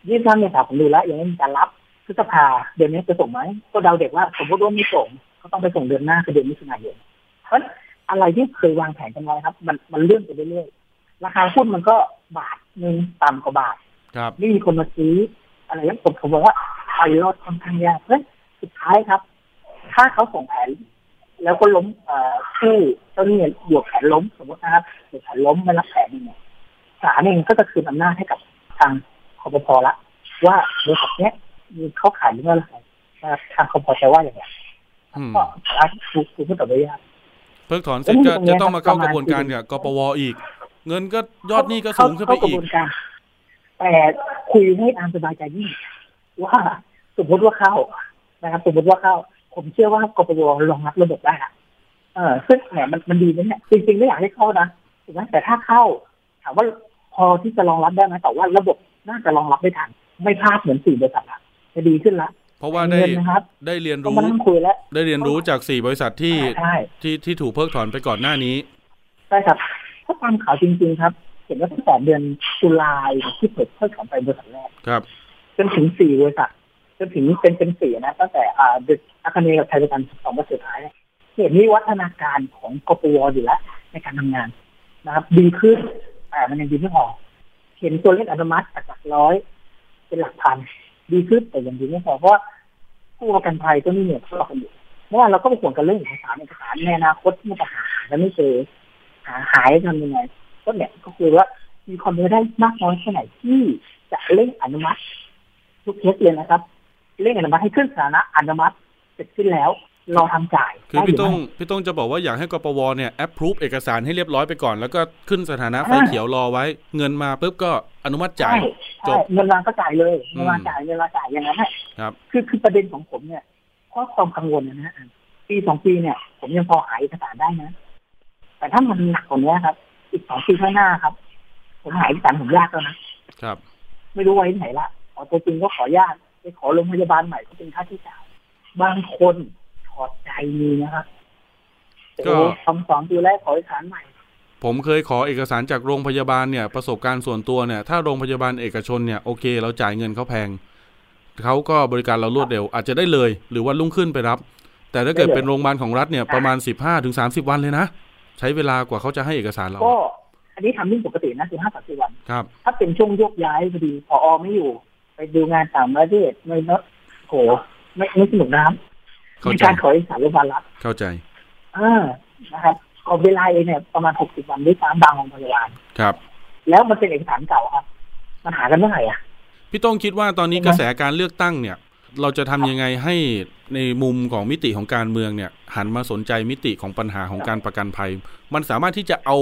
ยี่สิบห้าเมษายนผมดูแล้วยังไม่มีการรับพฤษภาเดือนนี้จะส่งไหมก็เดาเด็กว่าสมมติว่าไม่ส่งก็ต้องไปส่งเดือนหน้าคือเดือนมิถุนายนเพราะอะไรที่เคยวางแผนกันไว้ครับมันมันเลื่อนไปเรื่อยๆราคาหุ้นมันก็บาทนึงต่ำกว่าบาทไม่มีคนมาซื้ออะไรอย่างผมผมบอกว่าไอ้รอดค่อนข้างยากเพราะสุดท้ายครับถ้าเขาส่งแผนแล้วก็ล้มชื่อเจ้าหนี้บวกแผนล้มสมมตินะครับบวกแผนล้มไม่รับแผนเนี่ยศาลเองก็จะคืนอำนาจให้กับทางคปภ.ละว่าบริษัทเนี้ยมีเข้าขายหรือไม่ทางคปภ.จะว่าอย่างไรก็ร้านถูกถูกขึ้นต่อไปยากเพิกถอนเสร็จก็จะต้องมาเข้ากระบวนการกับกปว.อีกเงินก็ยอดหนี้ก็สูงขึ้นไปอีกแต่คุยให้อามสบายใจยิ่งว่าสมมติว่าเข้านะครับสมมติว่าเข้าผมเชื่อว่ากปว.รองรับระบบได้อะเออซึ่งแหมมันมันดีนะเนี่ยจริงๆไม่อยากให้เข้านะถูกไหมแต่ถ้าเข้าถามว่าพอที่จะรองรับได้ไหมแต่ว่าระบบน่าจะรองรับได้ทันไม่พลาดเหมือนสี่บริษัทจะดีขึ้นละเพราะว่าได้ได้เรียนรู้ได้เรียนรู้จากสี่บริษัทที่ที่ที่ถูกเพิกถอนไปก่อนหน้านี้ใช่ครับถ้าตามข่าวจริงๆครับเห็นว่าตั้งแต่เดือนตุลาที่เปิดเพิกถอนไปบริษัทแรกครับจนถึงสี่บริษัทจนถึงเป็นเป็นสี่นะตั้งแต่อ่าเด็กอาคเนย์กับไทยประกันสองบริษัทสุดท้ายเห็นมีวัฒนาการของกปว.อยู่แล้วในการทำงานนะครับดีขึ้นแต่มันยังดีไม่พอเห็นตัวเลขอัตโนมัติจากหลักร้อยเป็นหลักพันดีขึ้นแต่ยังดีไม่พอเพราะผู้ประกันภัยก็มีเนี่ยเขาหลอกกันอยู่เมื่อวานเราก็ไปห่วงกันเรื่องเอกสารเอกสารในอนาคตที่จะหาแล้วไม่เจอหาหายทำยังไงก็เนี่ยก็คือว่ามีความเป็นไปได้มากน้อยแค่ไหนที่จะเร่งอนุมัติทุกเคสเลยนะครับเร่งอนุมัติให้ขึ้นสถานะอนุมัติเสร็จขึ้นแล้วรอทำจ่ายคือพี่ต้องพี่ต้องจะบอกว่าอยากให้กปว.เนี่ยแอปพรูฟเอกสารให้เรียบร้อยไปก่อนแล้วก็ขึ้นสถานะไฟเขียวรอไว้เงินมาปุ๊บก็อนุมัติจ่ายจบเงินมาก็จ่ายเลยเงินมาจ่ายเงินมาจ่ายอย่างนั้นแหละครับคือคือประเด็นของผมเนี่ยข้อความกังวลนะฮะปีสองปีเนี่ยผมยังพอหาเอกสารได้นะแต่ถ้ามันหนักกว่านี้ครับอีกสองปีข้างหน้าครับผมหาเอกสารผมยากแล้วนะครับไม่รู้ไว้ไหนละขอตัวจริงก็ขอญาติไปขอโรงพยาบาลใหม่ก็เป็นค่าที่จ่ายบางคนถอดใจมีนะครับก็คำสอนดูแลขอเอกสารใหม่ผมเคยขอเอกสารจากโรงพยาบาลเนี่ยประสบการณ์ส่วนตัวเนี่ยถ้าโรงพยาบาลเอกชนเนี่ยโอเคเราจ่ายเงินเขาแพง เขาก็บริการเรารวดเร็วอาจจะได้เลยหรือวันรุ่งขึ้นไปรับแต่ถ้าเกิดเป็นโรงพยาบาลของรัฐเนี่ยประมาณ สิบห้าถึงสามสิบ วันเลยนะใช้เวลากว่าเขาจะให้เอกสารเราก็อันนี้ทำนิ่งปกตินะ สิบห้าถึงสามสิบ วันครับถ้าเป็นช่วงยกย้ายพอดีผอ.ไม่อยู่ไปดูงานต่างประเทศไม่นะโหไม่ไม่สนุกนะครับมีการขอเอกสารโรงพยาบาลรัฐเข้าใจอ่านะครับก็เวลาเองเนี่ยประมาณหกสิบวันด้วยตามบางโรงพยาบาลครับแล้วมันเป็นเอกสารเก่าครับมันหากันเมื่อไหร่อ่ะพี่ต้องคิดว่าตอนนี้กระแสการเลือกตั้งเนี่ยเราจะทำยังไงให้ในมุมของมิติของการเมืองเนี่ยหันมาสนใจมิติของปัญหาของการประกันภัยมันสามารถที่จะเอา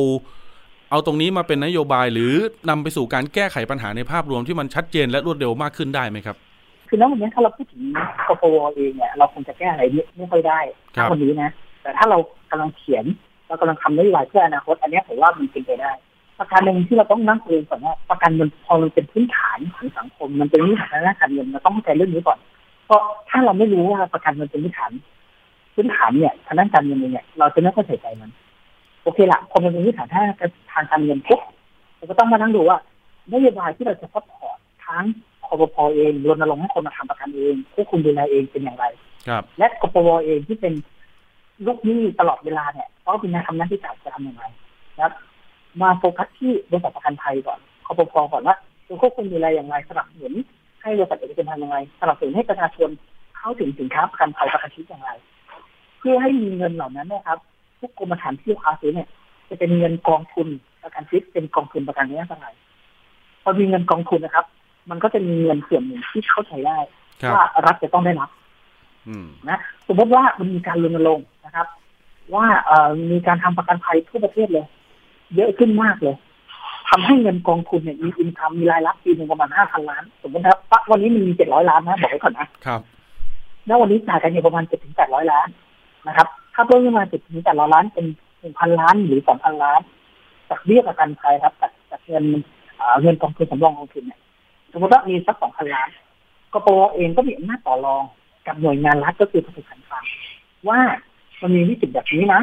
เอาตรงนี้มาเป็นนโยบายหรือนำไปสู่การแก้ไขปัญหาในภาพรวมที่มันชัดเจนและรวดเร็วมากขึ้นได้ไหมครับคือณวันนี้ถ้าเราพูดถึงกปว.เองเนี่ยเราคงจะแก้อะไรไม่ค่อยได้วันนี้นะแต่ถ้าเรากำลังเขียนเรากำลังทำนโยบายเพื่ออนาคตอันนี้ผมว่ามันเป็นไปได้ประการหนึ่งที่เราต้องนั่งคุยก่อนว่าประกันมันพอมันเป็นพื้นฐานของสังคมมันเป็นพื้นฐานด้านการเงินเราต้องเข้าใจเรื่องนี้ก่อนเพราะถ้าเราไม่รู้ว่าประกันมันเป็นพื้นฐานพื้นฐานเนี่ยทางด้านการเงินเนี่ยเราจะไม่ค่อยใส่ใจมันโอเคละพอมันเป็นพื้นฐานทางทางการเงินปุ๊บเราก็ต้องมานั่งดูว่านโยบายที่เราจะซัพพอร์ตทั้งคปภ.เองรณรงค์ให้คนมาทำประกันเองควบคุมดูแลเองเป็นอย่างไรและกปว.เองที่เป็นลูกหนี้ตลอดเวลาเนี่ยเพราะเป็นการทำหน้าที่จ่ายจะทำอย่างไรนะครับมาโฟกัสที่บริษัทประกันภัยก่อนคปภ.ก่อนว่าตัวควบคุมดูแลอย่างไรสนับสนุนให้บริษัทเอกชนทำอย่างไรสนับสนุนให้ประชาชนเข้าถึงสินค้าประกันภัยประกันชีวิตอย่างไรเพื่อให้มีเงินเหล่านั้นนะครับทุกกรมธรรม์ที่ลูกค้าซื้อเนี่ยจะเป็นเงินกองทุนประกันชีวิตเป็นกองทุนประกันเนี้ยเท่าไหร่พอมีเงินกองทุนนะครับมันก็จะมีเงินส่วนหนึ่งที่เข้าใช้ได้ว่ารัฐจะต้องได้รับนะสมมติว่ามันมีการรณรงค์นะครับว่ามีการทำประกันภัยทั่วประเทศเลยเยอะขึ้นมากเลยทำให้เงินกองทุนเนี่ยมีอินคัมมีรายรับปีนึงประมาณ ห้าพัน ล้านสมมติครับวันนี้มันมีเจ็ดร้อยล้านนะบอกไว้ก่อนนะครับแล้ววันนี้จ่ายกันอยู่ประมาณ เจ็ดถึงแปดร้อย ล้านนะครับถ้าเพิ่มขึ้นมา เจ็ดถึงแปดร้อย ล้านเป็น หนึ่งพัน ล้านหรือ สองพัน ล้านจากเบี้ยประกันภัยครับจากเงินเงินกองทุนสำรองกองทุนเนี่ยสมมติว่ามีสัก สองพัน ล้านกปว.เองก็มีอำนาจต่อรองกับหน่วยงานรัฐก็คือธนาคารกลางว่ามันมีวิกฤตแบบนี้นะ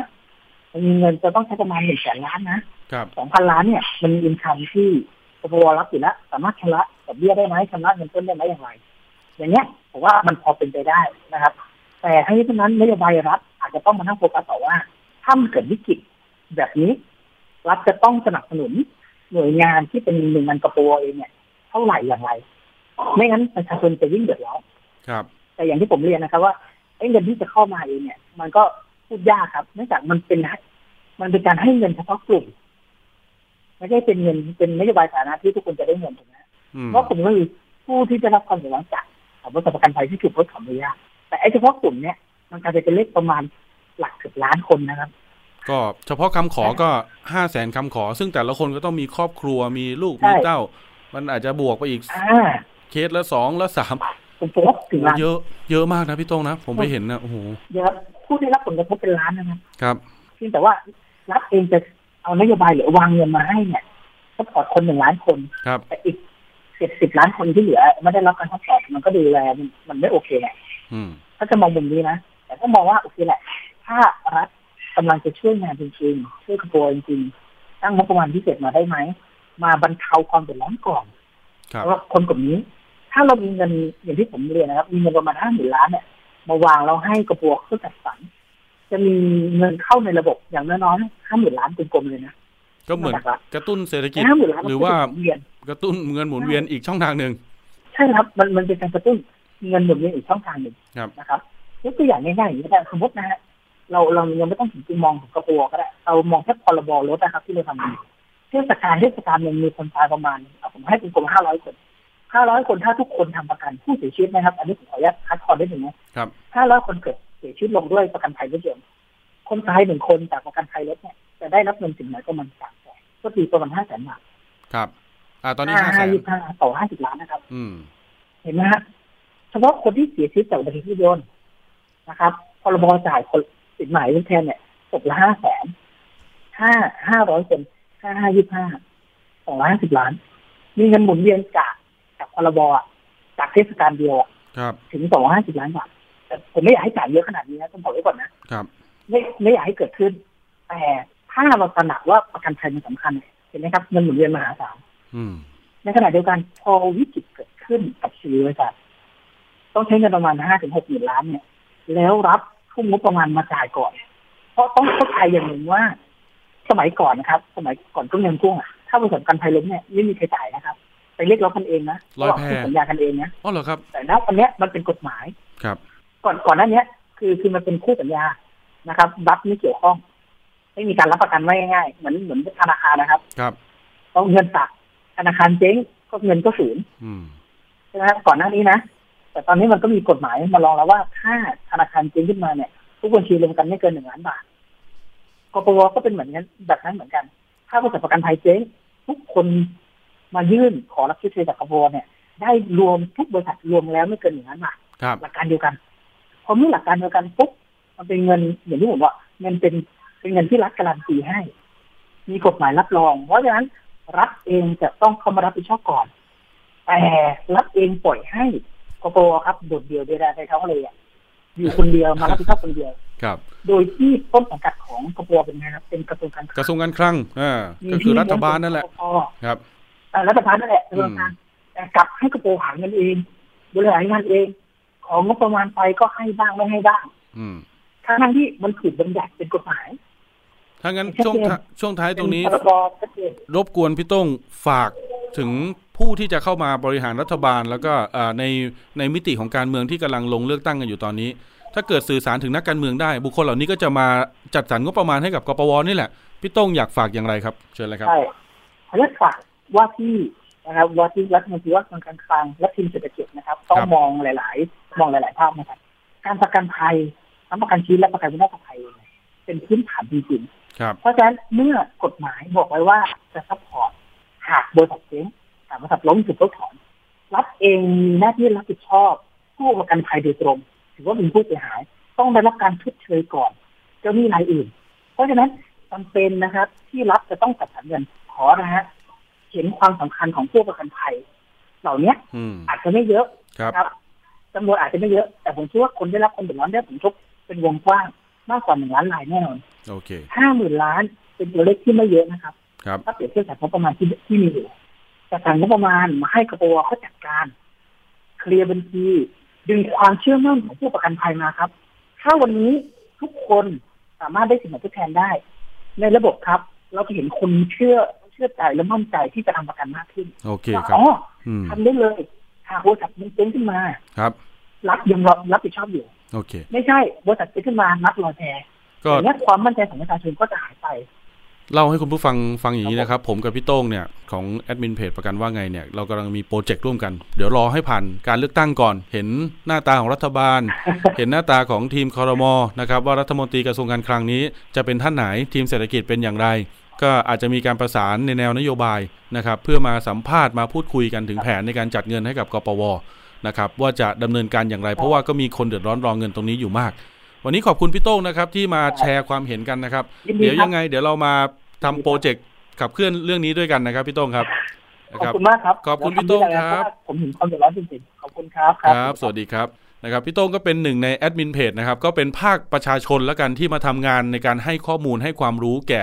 มันมีเงินจะต้องใช้ประมาณ หนึ่งแสน ล้านนะสองพันล้านเนี่ยมันมีอินคัมที่กปว.รับอยู่แล้วสามารถชำระดอกเบี้ยได้ไหมชำระเงินต้นได้ไหมอย่างไรอย่างเงี้ยผมว่ามันพอเป็นไปได้นะครับแต่ทั้งนี้ทั้งนั้นนโยบายรัฐอาจจะต้องมานั่งโฟกัสต่อว่าถ้ามันเกิดวิกฤตแบบนี้รัฐจะต้องสนับสนุนหน่วยงานที่เป็นหนึ่งมันกปว.เองเนี่ยเท่าไหร่อย่างไรไม่งั้นประชาชนจะยิ่งเดือดร้อนแต่อย่างที่ผมเรียนนะครับว่าเงินที่จะเข้ามาเองเนี่ยมันก็พูดยากครับเนื่องจากมันเป็นมันเป็นการให้เงินเฉพาะกลุ่มไม่ใช่เป็นเงินเป็นนโยบายสาธารณะที่ทุกคนจะได้เงินถูกไหมเพราะกลุ่มก็คือผู้ที่จะรับความเดือดร้อนจากบริษัทประกันภัยที่ถูกลดถอนระยะแต่ไอ้เฉพาะกลุ่มเนี้ยมันกลายเป็นเลขประมาณหลักสิบล้านคนนะครับก็เฉพาะคำขอก็ห้าแสนคำขอซึ่งแต่ละคนก็ต้องมีครอบครัวมีลูกมีเต้ามันอาจจะบวกไปอีกเคสละสองละสามเยอะเยอะมากนะพี่โต้งนะผมไปเห็นนะโอ้โหเยอะผู้ได้รับผลกระทบเป็นล้านนะครับครับซึ่งแต่ว่ารัฐเองจะเอานโยบายหรือวางเงินมาให้เนี่ยซัพพอร์ตคนหนึ่งล้านคนแต่อีกเจ็ดสิบล้านคนที่เหลือไม่ได้รับการซัพพอร์ตมันก็ดูแลมันไม่โอเคแหละถ้าจะมองมุมนี้นะแต่ก็มองว่าโอเคแหละถ้ารัฐกำลังจะช่วยงานจริงๆช่วยกระบวนจริงๆตั้งงบประมาณพิเศษมาได้ไหมมาบรรเทาความเดือดร้อนก่อนเพราะคนกลุ่มนี้ถ้าเรามีเงินอย่างที่ผมเรียนนะครับมีเงินประมาณห้าหมื่นล้านเนี่ยมาวางเราให้กระบวนการจัดสรรจะมีเงินเข้าในระบบอย่างน้อยๆห้าหมื่นล้านกลมๆเลยนะก็เหมือนกระตุ้นเศรษฐกิจหรือว่ากระตุ้นเงินหมุนเวียนอีกช่องทางหนึ่งใช่ครับมันมันเป็นการกระตุ้นเงินหมุนเวียนอีกช่องทางหนึ่งนะครับนี่คืออย่างง่ายๆอย่างนี้แต่สมมตินะฮะเราเรายังไม่ต้องถึงมองถึงกระบวนการก็ได้เรามองแค่พรบรถนะครับที่เราทำเทศกาลเทศกาลยังมีคนตายประมาณผมให้เป็นกลมห้าร้อยคนห้าร้อยคนถ้าทุกคนทำประกันผู้เสียชีวิตนะครับอันนี้ผมขออนุญาตคัดคอได้หนึ่งนะครับห้าร้อยคนเกิดเสียชีวิตลงด้วยประกันภัยรถยนต์คนตายหนึ่งคนจากประกันภัยรถเนี่ยจะได้รับเงินสินไหนก็มันสามแสนก็ตีประมาณห้าแสนบาทครับอ่าตอนนี้ห้าแสนต่อห้าสิบล้านนะครับอืมเห็นไหมฮะเฉพาะคนที่เสียชีวิตจากอุบัติเหตุรถยนต์นะครับพรบจ่ายคนสินไหนรถแทนเนี่ยตกละห้าแสนห้าห้าร้อยคนห้าห้ายี่ห้าสองร้อยห้าสิบล้านมีเงินหมุนเวียนจากจากพรบจากเทศกาลเดียวถึงสองร้อยห้าสิบล้านบาทแต่ผมไม่อยากให้จ่ายเยอะขนาดนี้นะต้องบอกไว้ก่อนนะครับไม่ไม่อยากให้เกิดขึ้นแต่ถ้าเราตระหนักว่าประกันภัยมันสำคัญเห็นไหมครับเงินหมุนเวียนมหาศาลในขณะเดียวกันพอวิกฤตเกิดขึ้นกับชีวิตบริษัท ต้องใช้เงินประมาณ ห้าถึงหกหมื่น ล้านเนี่ยแล้วรับทุ่มงบประมาณมาจ่ายก่อนเพราะต้องเข้าใจอย่างหนึ่งว่าสมัยก่อนนะครับสมัยก่อนกู้เงินกู้อ่ะถ้าบริษัทการไทยล้มเนี่ยไม่มีใครจ่ายนะครับไปเรียกร้องกันเองนะลอยแพสัญญากันเองนะอ๋อเหรอครับแต่ณวันนี้มันเป็นกฎหมายครับก่อนก่อนหน้านี้คือคือมันเป็นคู่สัญญานะครับรัฐไม่เกี่ยวข้องไม่มีการรับประกันไว้ง่ายๆเหมือนเหมือนธนาคารนะครับครับเอาเงินตักธนาคารเจ๊งก็เงินก็ศูนย์ใช่ไหมก่อนหน้านี้นะแต่ตอนนี้มันก็มีกฎหมายมารองแล้วว่าถ้าธนาคารเจ๊งขึ้นมาเนี่ยทุกบัญชีรวมกันไม่เกินหนึ่งล้านบาทกปวก็เป็นเหมือนนั้นแบบนั้นเหมือนกันถ้าบริษัทประกันภัยเจ๊งทุกคนมายื่นขอรับชดเชยจากกปวเนี่ยได้รวมทุกบริษัทรวมแล้วไม่เกินหนึ่งล้านบาทหลักการเดียวกันพอมีหลักการเดียวกันปุ๊บมันเป็นเงินอย่างที่ผมบอกเงินเป็นเป็นเงินที่รัฐการันตีให้มีกฎหมายรับรองเพราะฉะนั้นรัฐเองจะต้องเข้ามารับผิดชอบก่อนแต่รัฐเองปล่อยให้กปวครับโดดเดี่ยวเดียวดายในท้องทะเลอยู่คนเดียวมารับผิดชอบคนเดียวครับโดยที่ต้นสังกัดของกปวเป็นไงครับเป็นกระทรวงการคลังกระทรวงการคลังอ่าก็คือรัฐบาลนั่นแหละครับรัฐบาลนั่นแหละกระทรวงการแต่กลับให้กปวหาเงินเองบริหารงานเองของงบประมาณไปก็ให้บ้างไม่ให้บ้างทั้งที่มันถูกบัญญัติเป็นกฎหมายถ้างั้นช่วงช่วงท้ายตรงนี้รบกวนพี่โต้งฝากถึงผู้ที่จะเข้ามาบริหารรัฐบาลแล้วก็ในในมิติของการเมืองที่กำลังลงเลือกตั้งกันอยู่ตอนนี้ถ้าเกิดสื่อสารถึงนักการเมืองได้บุคคลเหล่านี้ก็จะมาจัดสรรงบประมาณให้กับกปว.นี่แหละพี่โต้งอยากฝากอย่างไรครับเชิญเลยครับใช่เรื่องฝากว่าที่นะครับว่าที่รัฐมนตรีว่าการคลังและทีมเศรษฐกิจนะครับต้องมองหลายๆมองหลายๆภาพนะครับการประกันภัยทั้งประกันชีวิตและประกันวินาศภัยเป็นพื้นฐานจริงๆเพราะฉะนั้นเมื่อกฎหมายบอกไว้ว่าจะซัพพอร์ตหากบริษัทเจ๊งหากบริษัทล้มถูกเพิกถอนรัฐเองมีหน้าที่รับผิดชอบผู้ประกันภัยโดยตรงถือว่าเป็นผู้เสียหายต้องได้รับการชดเชยก่อนเจ้าหนี้รายอื่นเพราะฉะนั้นจำเป็นนะครับที่รัฐจะต้องจัดสรรเงินขอนะฮะเห็นความสำคัญของผู้ประกันภัยเหล่านี้อาจจะไม่เยอะครับจำนวนอาจจะไม่เยอะแต่ผมคิดว่าคนได้รับความเดือดร้อนได้ผลกระทบเป็นวงกว้างมากกว่าหนึ่งล้านรายแน่นอนโอเคห้าหมื่นล้านเป็นตัวเลขที่ไม่เยอะนะครับถ้าเปรียบเทียบกับงบประมาณที่ที่มีอยู่แต่การงบประมาณมาให้กปว.เขาจัดการเคลียร์บัญชีดึงความเชื่อมั่นของผู้ประกันภัยมาครับถ้าวันนี้ทุกคนสามารถได้สิทธิ์ทดแทนได้ในระบบครับเราจะเห็นคนเชื่อเชื่อใจและมั่นใจที่จะทำประกันมากขึ้นโอเคครับทำได้เลยหากบริษัทมันเจ๊งขึ้นมาครับรับยังรับรับผิดชอบอยู่โอเคไม่ใช่บริษัทขึ้นมานับลอยแพก็และความมั่นใจของประชาชนก็จะหายไปเล่าให้คุณผู้ฟังฟังอย่างนี้นะครับผมกับพี่โต้งเนี่ยของแอดมินเพจประกันว่าไงเนี่ยเรากำลังมีโปรเจกต์ร่วมกันเดี๋ยวรอให้ผ่านการเลือกตั้งก่อนเห็นหน้าตาของรัฐบาล เห็นหน้าตาของทีมครม.นะครับว่ารัฐมนตรีกระทรวงการคลังนี้จะเป็นท่านไหนทีมเศรษฐกิจเป็นอย่างไรก็อาจจะมีการประสานในแนวนโยบายนะครับเพื่อมาสัมภาษณ์มาพูดคุยกันถึงแผนในการจัดเงินให้กับกปว.นะครับว่าจะดำเนินการอย่างไรเพราะว่าก็มีคนเดือดร้อนรอเงินตรงนี้อยู่มากวันนี้ขอบคุณพี่โต้งนะครับที่มาแชร์ความเห็นกันนะครับเดี๋ยวยังไงเดี๋ยวเรามาทำโปรเจกต์ขับเคลื่อนเรื่องนี้ด้วยกันนะครับพี่โต้งครับขอบคุณมากครับขอบคุณพี่โต้งครับผมเห็นความเดือดร้อนจริงๆขอบคุณครับครับสวัสดีครับนะครับพี่โต้งก็เป็นหนึ่งในแอดมินเพจนะครับก็เป็นภาคประชาชนแล้วกันที่มาทำงานในการให้ข้อมูลให้ความรู้แก่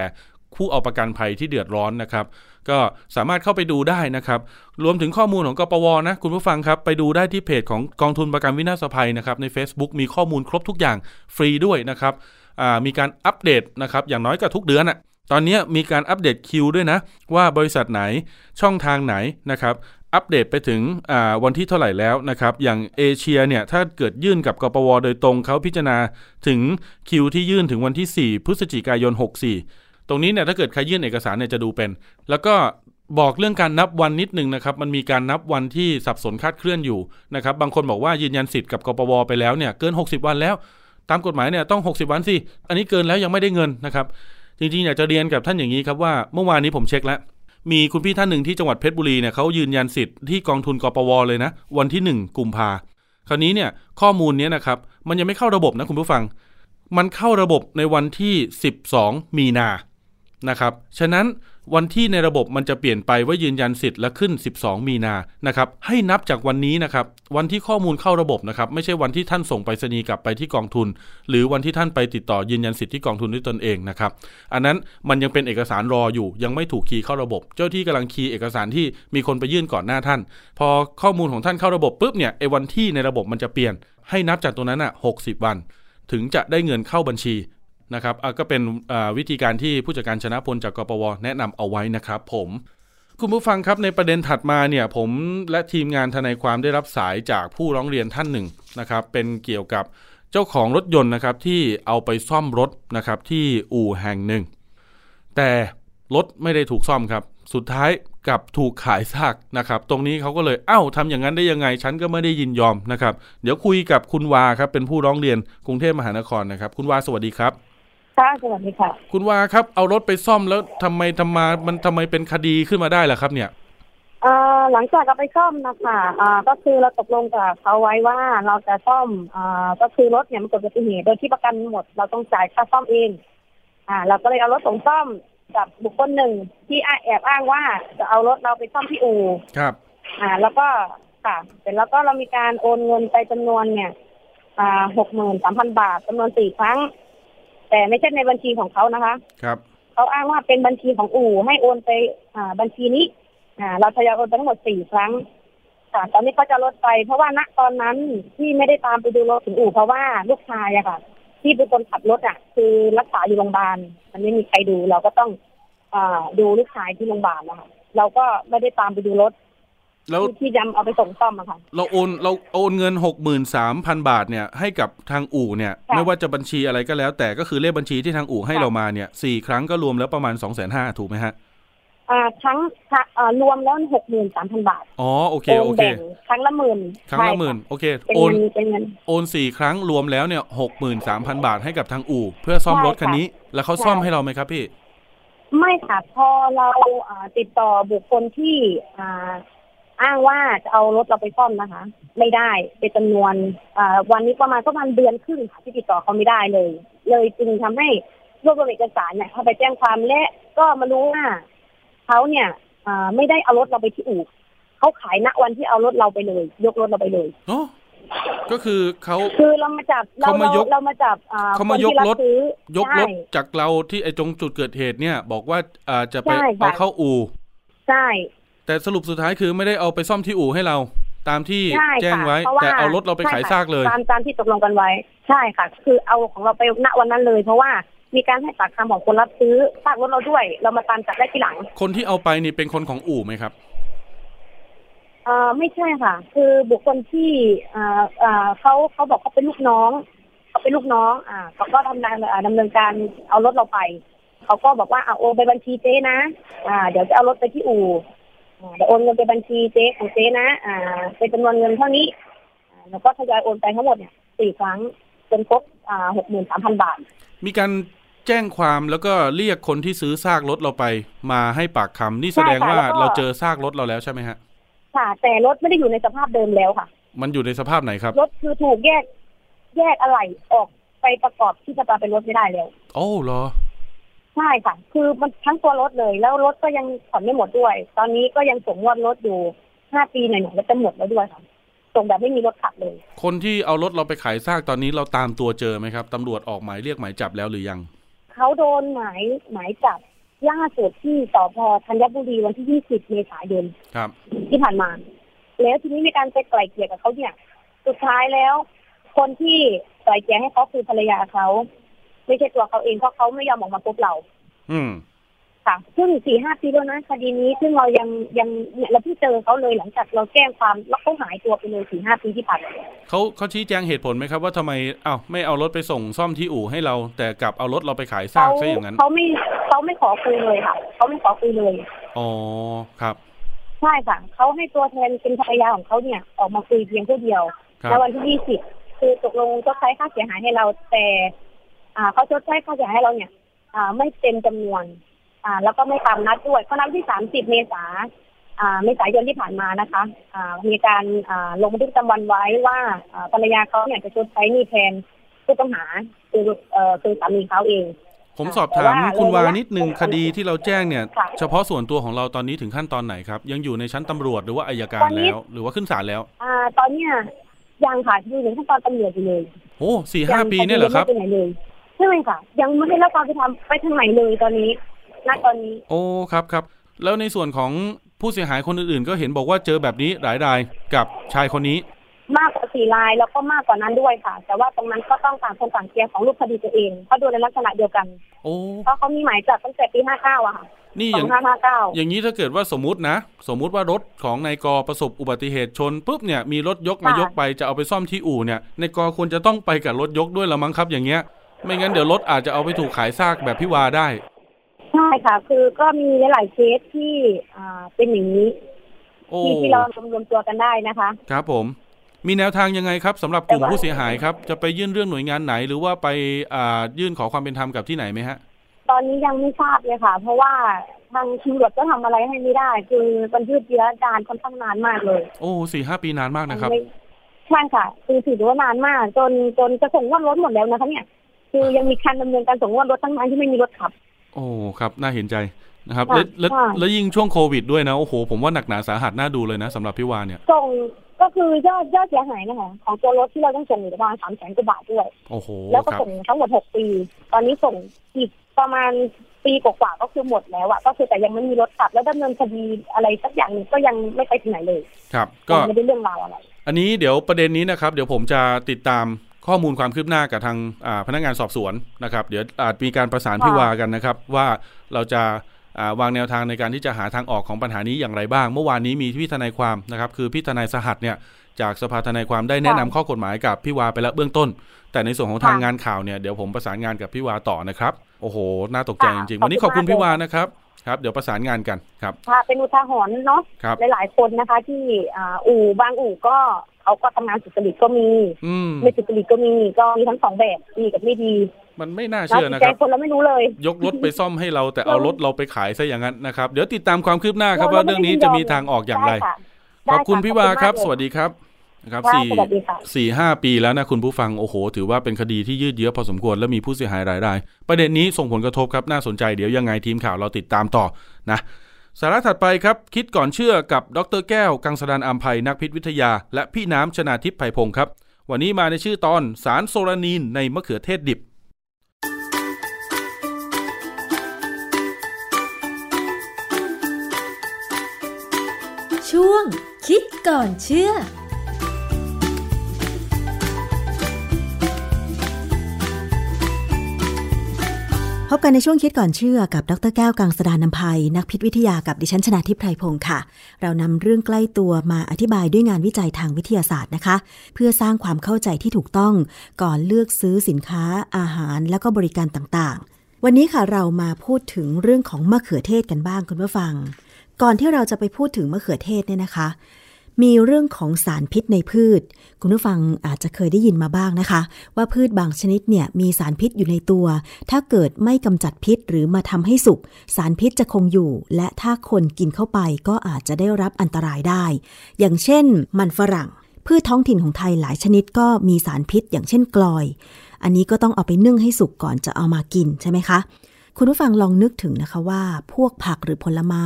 ผู้เอาประกันภัยที่เดือดร้อนนะครับก็สามารถเข้าไปดูได้นะครับรวมถึงข้อมูลของกปวนะคุณผู้ฟังครับไปดูได้ที่เพจของกองทุนประกันวินาศภัยนะครับใน Facebook มีข้อมูลครบทุกอย่างฟรีด้วยนะครับอ่ามีการอัปเดตนะครับอย่างน้อยก็ทุกเดือนน่ะตอนนี้มีการอัปเดตคิวด้วยนะว่าบริษัทไหนช่องทางไหนนะครับอัปเดตไปถึงอ่าวันที่เท่าไหร่แล้วนะครับอย่างเอเชียเนี่ยถ้าเกิดยื่นกับกปวโดยตรงเขาพิจารณาถึงคิวที่ยื่นถึงวันที่สี่พฤศจิกายนหกสิบสี่ตรงนี้เนี่ยถ้าเกิดใครยื่นเอกสารเนี่ยจะดูเป็นแล้วก็บอกเรื่องการนับวันนิดนึงนะครับมันมีการนับวันที่สับสนคลาดเคลื่อนอยู่นะครับบางคนบอกว่ายืนยันสิทธิ์กับกปวไปแล้วเนี่ยเกินหกสิบวันแล้วตามกฎหมายเนี่ยต้องหกสิบวันสิอันนี้เกินแล้วยังไม่ได้เงินนะครับจริงๆอยากจะเรียนกับท่านอย่างนี้ครับว่าเมื่อวานนี้ผมเช็คแล้วมีคุณพี่ท่านนึงที่จังหวัดเพชรบุรีเนี่ยเขายืนยันสิทธิ์ที่กองทุนกปวเลยนะวันที่หนึ่งกุมภาพันธ์คราวนี้เนี่ยข้อมูลเนี้ยนะครับมันยังไม่เข้าระบบนะคุณผู้ฟังมันเข้าระบบในวันที่สิบสองมีนานะครับฉะนั้น วันที่ในระบบมันจะเปลี่ยนไปว่ายืนยันสิทธิ์และขึ้นสิบสองมีนานะครับให้นับจากวันนี้นะครับวันที่ข้อมูลเข้าระบบนะครับไม่ใช่วันที่ท่านส่งไปรษณีย์กลับไปที่กองทุนหรือวันที่ท่านไปติดต่อยืนยันสิทธิ์ที่กองทุนด้วยตนเองนะครับอันนั้นมันยังเป็นเอกสารรออยู่ยังไม่ถูกคีย์เข้าระบบเจ้าที่กำลังคีย์เอกสารที่มีคนไปยื่นก่อนหน้าท่านพอข้อมูลของท่านเข้าระบบปุ๊บเนี่ยไอ้วันที่ในระบบมันจะเปลี่ยนให้นับจากตรงนั้นอ่ะหกสิบวันถึงจะได้เงินเข้าบัญชีนะครับก็เป็นวิธีการที่ผู้จัดการชนะพลจากกปวแนะนำเอาไว้นะครับผมคุณผู้ฟังครับในประเด็นถัดมาเนี่ยผมและทีมงานทนายความได้รับสายจากผู้ร้องเรียนท่านหนึ่งนะครับเป็นเกี่ยวกับเจ้าของรถยนต์นะครับที่เอาไปซ่อมรถนะครับที่อู่แห่งหนึ่งแต่รถไม่ได้ถูกซ่อมครับสุดท้ายกลับถูกขายซากนะครับตรงนี้เขาก็เลยเอ้าทำอย่างนั้นได้ยังไงฉันก็ไม่ได้ยินยอมนะครับเดี๋ยวคุยกับคุณวาครับเป็นผู้ร้องเรียนกรุงเทพมหานครนะครับคุณวาสวัสดีครับค่ะสวัสดีค่ะคุณวาครับเอารถไปซ่อมแล้วทำไมทำมามันทำไมเป็นคดีขึ้นมาได้ล่ะครับเนี่ยเอ่อหลังจากเอาไปซ่อมนะคะเอ่อก็คือเราตกลงกับเขาไว้ว่าเราจะซ่อมเอ่อก็คือรถเนี่ยมันเกิดอุบัติเหตุโดยที่ประกันหมดเราต้องจ่ายค่าซ่อมเองอ่าเราก็เลยเอารถส่งซ่อมกับบุคคลหนึ่งที่แอบอ้างว่าจะเอารถเราไปซ่อมที่อู่ครับอ่าแล้วก็ค่ะเสร็จแล้วก็เรามีการโอนเงินไปจำนวนเนี่ยอ่า หกหมื่นสามพัน บาทจำนวนสี่ครั้งแต่ไม่ใช่ในบัญชีของเขานะคะครับเขาอ้างว่าเป็นบัญชีของอู่ให้โอนไปบัญชีนี้เราทยอยโอนไปทั้งหมดสี่ครั้งตอนนี้เขาจะลดไปเพราะว่าณตอนนั้นที่ไม่ได้ตามไปดูรถถึงอู่เพราะว่าลูกชายอะค่ะที่เป็นคนขับรถอะคือรักษาอยู่โรงพยาบาลมันไม่มีใครดูเราก็ต้องดูลูกชายที่โรงพยาบาลนะคะเราก็ไม่ได้ตามไปดูรถที่ยำเอาไปส่งซ่อมอะค่ะเราโอนเราโอนเงิน หกหมื่นสามพัน บาทเนี่ยให้กับทางอู่เนี่ยไม่ว่าจะบัญชีอะไรก็แล้วแต่ก็คือเลขบัญชีที่ทางอู่ให้เรามาเนี่ยสี่ครั้งก็รวมแล้วประมาณ สองแสนห้าหมื่น ถูกไหมฮะอ่าครั้งอ่ารวมแล้ว หกหมื่นสามพัน บาทอ๋อโอเคโอเคครั้งละหมื่นครั้งละหมื่นโอเคโอนโอนสี่ครั้งรวมแล้วเนี่ย หกหมื่นสามพัน บาทให้กับทางอู่เพื่อซ่อมรถคันนี้แล้วเขาซ่อมให้เราไหมครับพี่ไม่ค่ะพอเราติดต่อบุคคลที่อ่าอ้างว่าจะเอารถเราไปซ่อมนะคะไม่ได้เป็นจำนวนวันนี้ประมาณประมาณเดือนครึ่งค่ะที่ติดต่อเขาไม่ได้เลยเลยจึงทำให้รวบรวมเอกสารเนี่ยเขาไปแจ้งความและก็มารู้ว่าเขาเนี่ยไม่ได้เอารถเราไปที่อู่เขาขายณวันที่เอารถเราไปเลยยกรถเราไปเลยก็คือเขาคือเรามาจับเราเรามาจับเขามายกรถยกรถจากเราที่ไอ้ตรงจุดเกิดเหตุเนี่ยบอกว่าจะไปเอาเข้าอู่ใช่แต่สรุปสุดท้ายคือไม่ได้เอาไปซ่อมที่อู่ให้เราตามที่แจ้งไว้แต่เอารถเราไปขายซากเลยตามตามที่ตกลงกันไว้ใช่ค่ะคือเอาของเราไปณวันนั้นเลยเพราะว่ามีการให้ปากคำของคนรับซื้อซากรถเราด้วยเรามาตามจับได้ทีหลังคนที่เอาไปนี่เป็นคนของอู่ไหมครับเอ่อไม่ใช่ค่ะคือบุคคลที่เอ่อเอ่อเขาเขาบอกเขาเป็นลูกน้องเขาเป็นลูกน้องอ่าเขาก็ทำงานดำเนินการเอารถเราไปเขาก็บอกว่าเอาโอนไปบัญชีเจ๊นะอ่าเดี๋ยวจะเอารถไปที่อู่จะโอนเงินไปบัญชีเจ๊ของเจ๊นะอ่าเป็นจำนวนเงินเท่านี้แล้วก็ทยอยโอนไปทั้งหมดเนี่ยสี่ครั้งจนครบอ่าหกหมื่นสามพันบาทมีการแจ้งความแล้วก็เรียกคนที่ซื้อซากรถเราไปมาให้ปากคำนี่แสดงว่าเราเจอซากรถเราแล้วใช่ไหมฮะค่ะแต่รถไม่ได้อยู่ในสภาพเดิมแล้วค่ะมันอยู่ในสภาพไหนครับรถคือถูกแยกแยกอะไหล่ออกไปประกอบที่จะมาเป็นรถไม่ได้แล้วโอ้เหรอใช่ค่ะคือมันทั้งตัวรถเลยแล้วรถก็ยังผ่อนไม่หมดด้วยตอนนี้ก็ยังส่งงวดรถอยู่ห้าปีหน่อยๆแล้วจะหมดแล้วด้วยค่ะส่งแบบไม่มีรถขับเลยคนที่เอารถเราไปขายซากตอนนี้เราตามตัวเจอไหมครับตำรวจออกหมายเรียกหมายจับแล้วหรือยังเขาโดนหมายหมายจับล่าสุดที่สภ.ธัญบุรีวันที่ยี่สิบเมษายนครับที่ผ่านมาแล้วทีนี้มีการไปไกล่เกลี่ยกับเขาเนี่ยสุดท้ายแล้วคนที่ไกล่เกลี่ยให้เขาคือภรรยาเขาไม่ใช่ตัวเขาเองเพราะเขาไม่ยอมออกมาพบเราอืมค่ะซึ่ง สี่ห้าปีแล้วนะคดีนี้ซึ่งเรายังยังเนี่ยเราเพิ่งเจอเขาเลยหลังจากเราแจ้งความแล้วเขาหายตัวไปเลย สี่ห้าปีที่ผ่านมาเขาเขาชี้แจงเหตุผลไหมครับว่าทำไมอ้าวไม่เอารถไปส่งซ่อมที่อู่ให้เราแต่กลับเอารถเราไปขายซากซะอย่างนั้นเขาไม่เขาไม่ขอคุยเลยค่ะเขาไม่ขอคุยเลยอ๋อครับใช่ค่ะเขาให้ตัวแทนเป็นภรรยาของเขาเนี่ยออกมาคุยเพียงผู้เดียวในวันที่ยี่สิบคือตกลงจะใช้ค่าเสียหายให้เราแต่อ่าเขาชดใช้ค่าเสียหายให้เราเนี่ยอ่าไม่เต็มจำนวนอ่าแล้วก็ไม่ตามนัดด้วยเพราะนัดที่สามสิบเมษายนอ่าเมษายนที่ผ่านมานะคะอ่ามีการอ่าลงบันทึกประจำวันไว้ว่าอ่าภรรยาเขาเนี่ยจะชดใช้หนี้แทนผู้ต้องหาคือเอ่อคือสามีเขาเอง ผมสอบถามคุณวานิดนึงคดีที่เราแจ้งเนี่ยเฉพาะส่วนตัวของเราตอนนี้ถึงขั้นตอนไหนครับยังอยู่ในชั้นตำรวจหรือว่าอัยการแล้วหรือว่าขึ้นศาลแล้วอ่าตอนเนี้ยยังค่ะอยู่ในขั้นตอนตำรวจอยู่เลยโอ้สี่ห้าปีเนี่ยเหรอครับใช่ไหมค่ะยังไม่ได้รับความเป็นธรรมไปทางไหนเลยตอนนี้ณตอนนี้โอ้ครับครับแล้วในส่วนของผู้เสียหายคนอื่นๆก็เห็นบอกว่าเจอแบบนี้หลายรายกับชายคนนี้มากกว่าสี่รายแล้วก็มากกว่านั้นด้วยค่ะแต่ว่าตรงนั้นก็ต้องต่างคนต่างเคลียร์ของรูปคดีตัวเองเขาดูในลักษณะเดียวกันโอ้เพราะเขามีหมายจับตั้งแต่ปีห้าเก้าอะค่ะนี่อย่างห้าเก้าอย่างนี้ถ้าเกิดว่าสมมตินะสมมติว่ารถของนายกประสบอุบัติเหตุชนปุ๊บเนี่ยมีรถยกมายกไปจะเอาไปซ่อมที่อู่เนี่ยนายกควรจะต้องไปกับรถยกด้วยละมั้งครับอย่างเงี้ยไม่งั้นเดี๋ยวรถอาจจะเอาไปถูกขายซากแบบพี่วาได้ใช่ค่ะคือก็มีหลายเคสที่อ่าเป็นอย่างนี้ที่ที่เรารวมตัวกันได้นะคะครับผมมีแนวทางยังไงครับสำหรับกลุ่มผู้เสียหายครับจะไปยื่นเรื่องหน่วยงานไหนหรือว่าไปอ่ายื่นขอความเป็นธรรมกับที่ไหนไหมฮะตอนนี้ยังไม่ทราบเลยค่ะเพราะว่าทางตำรวจก็ทำอะไรให้ไม่ได้คือมันยืดเยื้อการค่อนข้างนานมากเลยโอ้สี่ห้าปีนานมากนะครับใช่ค่ะคือถือว่านานมากจนจนจะส่งว่ารถหมดแล้วนะคะเนี่ยคือยังมีการดำเนินการส่งว่ารถทั้งนั้นที่ไม่มีรถขับโอ้ครับน่าเห็นใจนะครับและและและยิ่งช่วงโควิดด้วยนะโอ้โหผมว่าหนักหนาสาหัสน่าดูเลยนะสำหรับพี่วานเนี่ยส่งก็คือยอดยอดเสียหายนะคะของตัวรถที่เราต้องส่งอยู่ประมาณสามแสนกว่าบาทด้วยโอ้โหแล้วก็ส่งทั้งหมดหกปีตอนนี้ส่งอีกประมาณปีกว่าๆก็คือหมดแล้วอะก็คือแต่ยังไม่มีรถขับแล้วดำเนินคดีอะไรสักอย่างนึงก็ยังไม่ไปถึงไหนเลยครับก็ไม่ได้เรื่องราวอะไรอันนี้เดี๋ยวประเด็นนี้นะครับเดี๋ยวผมจะติดตามข้อมูลความคืบหน้ากับทางพนักงานสอบสวนนะครับเดี๋ยวอาจมีการประสานพี่วากันนะครับว่าเราจะวางแนวทางในการที่จะหาทางออกของปัญหานี้อย่างไรบ้างเมื่อวานนี้มีพี่ทนายความนะครับคือพี่ทนายสหัสเนี่ยจากสภาทนายความได้แนะนำข้อกฎหมายกับพี่วาไปแล้วเบื้องต้นแต่ในส่วนของทางงานข่าวเนี่ยเดี๋ยวผมประสานงานกับพี่วาต่อนะครับโอ้โหน่าตกใจจริงๆวันนี้ขอบคุณพี่วานะครับครับเดี๋ยวประสานงานกันครับเป็นอุทาหรณ์เนาะหลายๆคนนะคะที่อู่บางอู่ก็เขาก็ทำงานสุจริตก็มีไม่สุจริตก็มีก็มีทั้งสองแบบดีกับไม่ดีมันไม่น่าเชื่อนะครับคนเราไม่รู้เลยยกรถไปซ่อมให้เราแต่เอารถเราไปขายซะอย่างนั้นนะครับเดี๋ยวติดตามความคืบหน้าครับว่าเรื่องนี้จะมีทางออกอย่างไรขอบคุณพี่วาครับสวัสดีครับนะครับสี่สี่ห้าปีแล้วนะคุณผู้ฟังโอ้โหถือว่าเป็นคดีที่ยืดเยื้อพอสมควรและมีผู้เสียหายหลายรายประเด็นนี้ส่งผลกระทบครับน่าสนใจเดี๋ยวยังไงทีมข่าวเราติดตามต่อนะสาระถัดไปครับคิดก่อนเชื่อกับดรแก้วกังสดาลอำไพนักพิษวิทยาและพี่น้ำชนาทิพย์ไพพงศ์ครับวันนี้มาในชื่อตอนสารโซลานีนในมะเขือเทศดิบช่วงคิดก่อนเชื่อพบกันในช่วงคิดก่อนเชื่อกับดร.แก้วกังสดาลอำไพนักพิษวิทยากับดิฉันชนาทิพย์ไพพงศ์ค่ะเรานำเรื่องใกล้ตัวมาอธิบายด้วยงานวิจัยทางวิทยาศาสตร์นะคะเพื่อสร้างความเข้าใจที่ถูกต้องก่อนเลือกซื้อสินค้าอาหารและก็บริการต่างๆวันนี้ค่ะเรามาพูดถึงเรื่องของมะเขือเทศกันบ้างคุณผู้ฟังก่อนที่เราจะไปพูดถึงมะเขือเทศเนี่ยนะคะมีเรื่องของสารพิษในพืชคุณผู้ฟังอาจจะเคยได้ยินมาบ้างนะคะว่าพืชบางชนิดเนี่ยมีสารพิษอยู่ในตัวถ้าเกิดไม่กำจัดพิษหรือมาทำให้สุกสารพิษจะคงอยู่และถ้าคนกินเข้าไปก็อาจจะได้รับอันตรายได้อย่างเช่นมันฝรั่งพืชท้องถิ่นของไทยหลายชนิดก็มีสารพิษอย่างเช่นกลอยอันนี้ก็ต้องเอาไปนึ่งให้สุกก่อนจะเอามากินใช่ไหมคะคุณผู้ฟังลองนึกถึงนะคะว่าพวกผักหรือผลไม้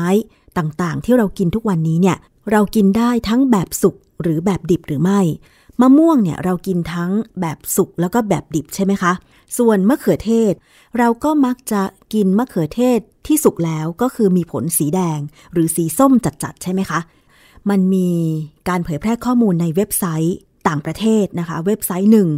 ต่างๆที่เรากินทุกวันนี้เนี่ยเรากินได้ทั้งแบบสุกหรือแบบดิบหรือไม่มะม่วงเนี่ยเรากินทั้งแบบสุกแล้วก็แบบดิบใช่ไหมคะส่วนมะเขือเทศเราก็มักจะกินมะเขือเทศที่สุกแล้วก็คือมีผลสีแดงหรือสีส้มจัดๆใช่ไหมคะมันมีการเผยแพร่ข้อมูลในเว็บไซต์ต่างประเทศนะคะเว็บไซต์หนึ่ง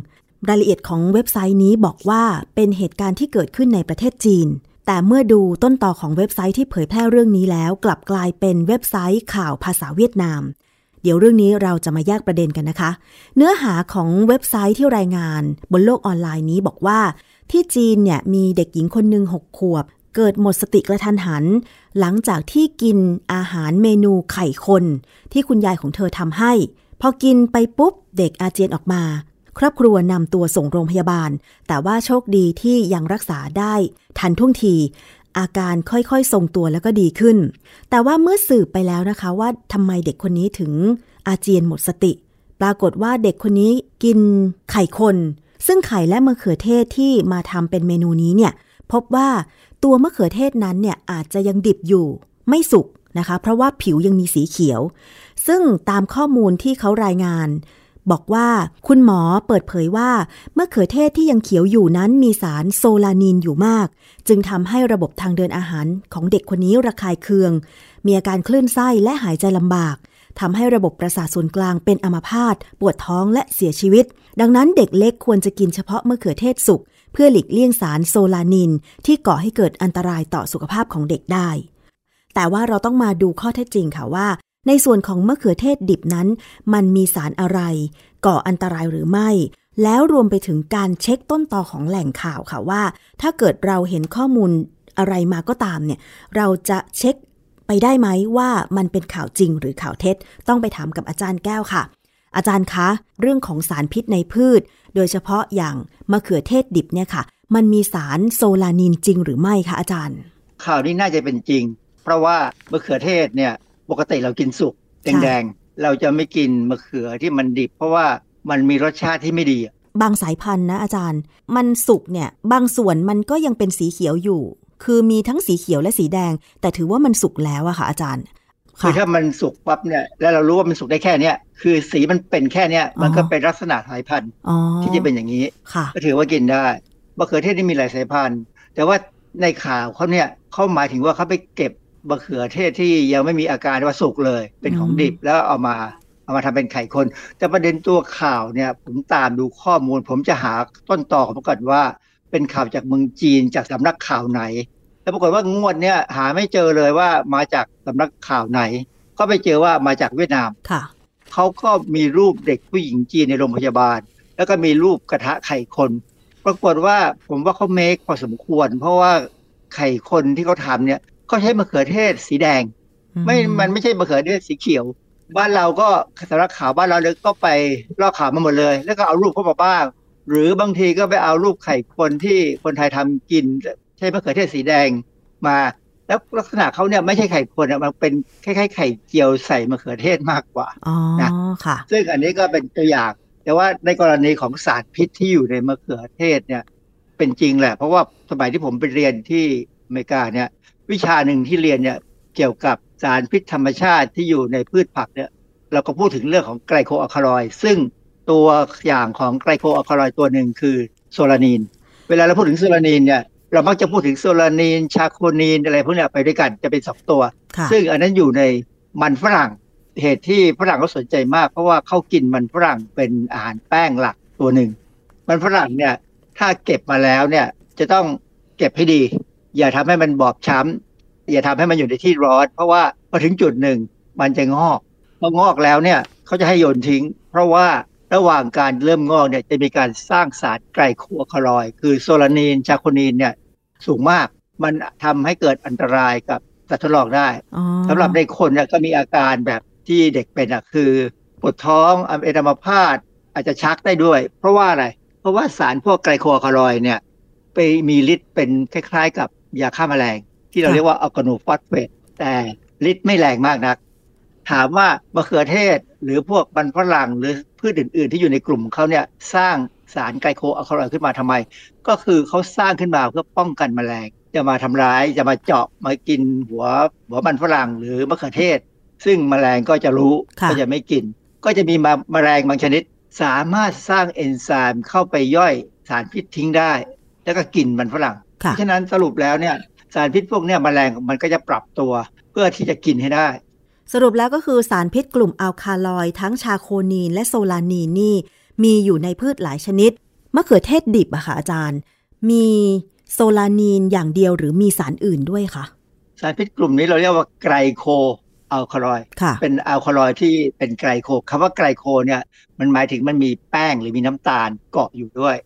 รายละเอียดของเว็บไซต์นี้บอกว่าเป็นเหตุการณ์ที่เกิดขึ้นในประเทศจีนแต่เมื่อดูต้นต่อของเว็บไซต์ที่เผยแพร่เรื่องนี้แล้วกลับกลายเป็นเว็บไซต์ข่าวภาษาเวียดนามเดี๋ยวเรื่องนี้เราจะมาแยกประเด็นกันนะคะเนื้อหาของเว็บไซต์ที่รายงานบนโลกออนไลน์นี้บอกว่าที่จีนเนี่ยมีเด็กหญิงคนหนึ่งหกขวบเกิดหมดสติกระทันหันหลังจากที่กินอาหารเมนูไข่คนที่คุณยายของเธอทำให้พอกินไปปุ๊บเด็กอาเจียนออกมาครอบครัวนำตัวส่งโรงพยาบาลแต่ว่าโชคดีที่ยังรักษาได้ทันท่วงทีอาการค่อยๆทรงตัวแล้วก็ดีขึ้นแต่ว่าเมื่อสืบไปแล้วนะคะว่าทำไมเด็กคนนี้ถึงอาเจียนหมดสติปรากฏว่าเด็กคนนี้กินไข่คนซึ่งไข่และมะเขือเทศที่มาทำเป็นเมนูนี้เนี่ย พบว่าตัวมะเขือเทศนั้นเนี่ยอาจจะยังดิบอยู่ไม่สุกนะคะเพราะว่าผิวยังมีสีเขียวซึ่งตามข้อมูลที่เขารายงานบอกว่าคุณหมอเปิดเผยว่ามะเขือเทศที่ยังเขียวอยู่นั้นมีสารโซลานินอยู่มากจึงทำให้ระบบทางเดินอาหารของเด็กคนนี้ระคายเคืองมีอาการคลื่นไส้และหายใจลำบากทำให้ระบบประสาทส่วนกลางเป็นอัมพาตปวดท้องและเสียชีวิตดังนั้นเด็กเล็กควรจะกินเฉพาะมะเขือเทศสุกเพื่อหลีกเลี่ยงสารโซลานินที่ก่อให้เกิดอันตรายต่อสุขภาพของเด็กได้แต่ว่าเราต้องมาดูข้อเท็จจริงค่ะว่าในส่วนของมะเขือเทศดิบนั้นมันมีสารอะไรก่ออันตรายหรือไม่แล้วรวมไปถึงการเช็คต้นตอของแหล่งข่าวค่ะว่าถ้าเกิดเราเห็นข้อมูลอะไรมาก็ตามเนี่ยเราจะเช็คไปได้ไหมว่ามันเป็นข่าวจริงหรือข่าวเท็จต้องไปถามกับอาจารย์แก้วค่ะอาจารย์คะเรื่องของสารพิษในพืชโดยเฉพาะอย่างมะเขือเทศดิบเนี่ยค่ะมันมีสารโซลานินจริงหรือไม่คะอาจารย์ข่าวนี้น่าจะเป็นจริงเพราะว่ามะเขือเทศเนี่ยปกติเรากินสุกแดงๆเราจะไม่กินมะเขือที่มันดิบเพราะว่ามันมีรสชาติที่ไม่ดีบางสายพันธุ์นะอาจารย์มันสุกเนี่ยบางส่วนมันก็ยังเป็นสีเขียวอยู่คือมีทั้งสีเขียวและสีแดงแต่ถือว่ามันสุกแล้วอะค่ะอาจารย์คือถ้ามันสุกปั๊บเนี่ยแล้วเรารู้ว่ามันสุกได้แค่เนี้ยคือสีมันเป็นแค่เนี้ยมันก็เป็นลักษณะสายพันธุ์ที่จะเป็นอย่างนี้ก็ถือว่ากินได้มะเขือเทศนี่มีหลายสายพันธุ์แต่ว่าในข่าวเขาเนี่ยเขาหมายถึงว่าเขาไปเก็บมะเขือเทศที่ยังไม่มีอาการว่าสุกเลยเป็นของดิบแล้วเอามาเอามาทำเป็นไข่คนแต่ประเด็นตัวข่าวเนี่ยผมตามดูข้อมูลผมจะหาต้นตอมาก่อนว่าเป็นข่าวจากเมืองจีนจากสำนักข่าวไหนแล้วปรากฏว่างวดเนี่ยหาไม่เจอเลยว่ามาจากสำนักข่าวไหนก็ไปเจอว่ามาจากเวียดนามเขาก็มีรูปเด็กผู้หญิงจีนในโรงพยาบาลแล้วก็มีรูปกระทะไข่คนปรากฏว่าผมว่าเขาเมคพอสมควรเพราะว่าไข่คนที่เขาทำเนี่ยเขาใช้มะเขือเทศสีแดงไม่มันไม่ใช่มะเขือเทศสีเขียวบ้านเราก็สำนักข่าวบ้านเราเลยก็ไปลอกข่าวมาหมดเลยแล้วก็เอารูปเข้ามาบ้างหรือบางทีก็ไปเอารูปไข่คนที่คนไทยทำกินใช้มะเขือเทศสีแดงมาแล้วลักษณะเขาเนี่ยไม่ใช่ไข่คนมันเป็นคล้ายๆไข่เจียวใส่มะเขือเทศมากกว่าอ๋อค่ะซึ่งอันนี้ก็เป็นตัวอย่างแต่ว่าในกรณีของสารพิษที่อยู่ในมะเขือเทศเนี่ยเป็นจริงแหละเพราะว่าสมัยที่ผมไปเรียนที่อเมริกาเนี่ยวิชาหนึ่งที่เรียนเนี่ยเกี่ยวกับสารพิษธรรมชาติที่อยู่ในพืชผักเนี่ยเราก็พูดถึงเรื่องของไกลโคอัลคาลอยด์ซึ่งตัวอย่างของไกลโคอัลคาลอยด์ตัวหนึ่งคือโซลานินเวลาเราพูดถึงโซลานินเนี่ยเรามักจะพูดถึงโซลานินชาโคนีนอะไรพวกนี้ไปด้วยกันจะเป็นสองตัวซึ่งอันนั้นอยู่ในมันฝรั่งเหตุที่ฝรั่งเขาสนใจมากเพราะว่าเขากินมันฝรั่งเป็นอาหารแป้งหลักตัวหนึ่งมันฝรั่งเนี่ยถ้าเก็บมาแล้วเนี่ยจะต้องเก็บให้ดีอย่าทำให้มันบอบช้ำอย่าทำให้มันอยู่ในที่ร้อนเพราะว่าพอถึงจุดหนึ่งมันจะงอกพองอกแล้วเนี่ยเขาจะให้โยนทิ้งเพราะว่าระหว่างการเริ่มงอกเนี่ยจะมีการสร้างสารไกลโคอัลคาลอยด์คือโซลานินชาโคนีนเนี่ยสูงมากมันทำให้เกิดอันตรายกับสัตว์ทดลองได้สำหรับในคนเนี่ยก็มีอาการแบบที่เด็กเป็นอ่ะคือปวดท้องเป็นอัมพาตอาจจะชักได้ด้วยเพราะว่าอะไรเพราะว่าสารพวกไกลโคอัลคาลอยด์เนี่ยไปมีฤทธิ์เป็นคล้ายๆกับยาฆ่าแมลงที่เราเรียกว่าอัลกาโนฟอสเฟตแต่ฤทธิ์ไม่แรงมากนักถามว่ามะเขือเทศหรือพวกมันฝรั่งหรือพืชอื่นๆที่อยู่ในกลุ่มเขาเนี่ยสร้างสารไกลโคอัลคาลอยด์ขึ้นมาทำไมก็คือเขาสร้างขึ้นมาเพื่อป้องกันแมลงจะมาทำร้ายจะมาเจาะมากินหัวหัวมันฝรั่งหรือมะเขือเทศซึ่งแมลงก็จะรู้ก็จะไม่กินก็จะมีแมลงบางชนิดสามารถสร้างเอนไซม์เข้าไปย่อยสารพิษทิ้งได้แล้วก็กินมันฝรั่งเพราะฉะนั้นสรุปแล้วเนี่ยสารพิษพวกนี้แมลงมันก็จะปรับตัวเพื่อที่จะกินให้ได้สรุปแล้วก็คือสารพิษกลุ่มอัลคาลอยด์ทั้งชาโคนีนและโซลานีนนี่มีอยู่ในพืชหลายชนิดมะเขือเทศดิบอะค่ะอาจารย์มีโซลานีนอย่างเดียวหรือมีสารอื่นด้วยคะสารพิษกลุ่มนี้เราเรียกว่าไกลโคอัลคาลอยด์เป็นอัลคาลอยด์ที่เป็นไกลโคคำว่าไกลโคเนี่ยมันหมายถึงมันมีแป้งหรือมีน้ำตาลเกาะอยู่ด้วย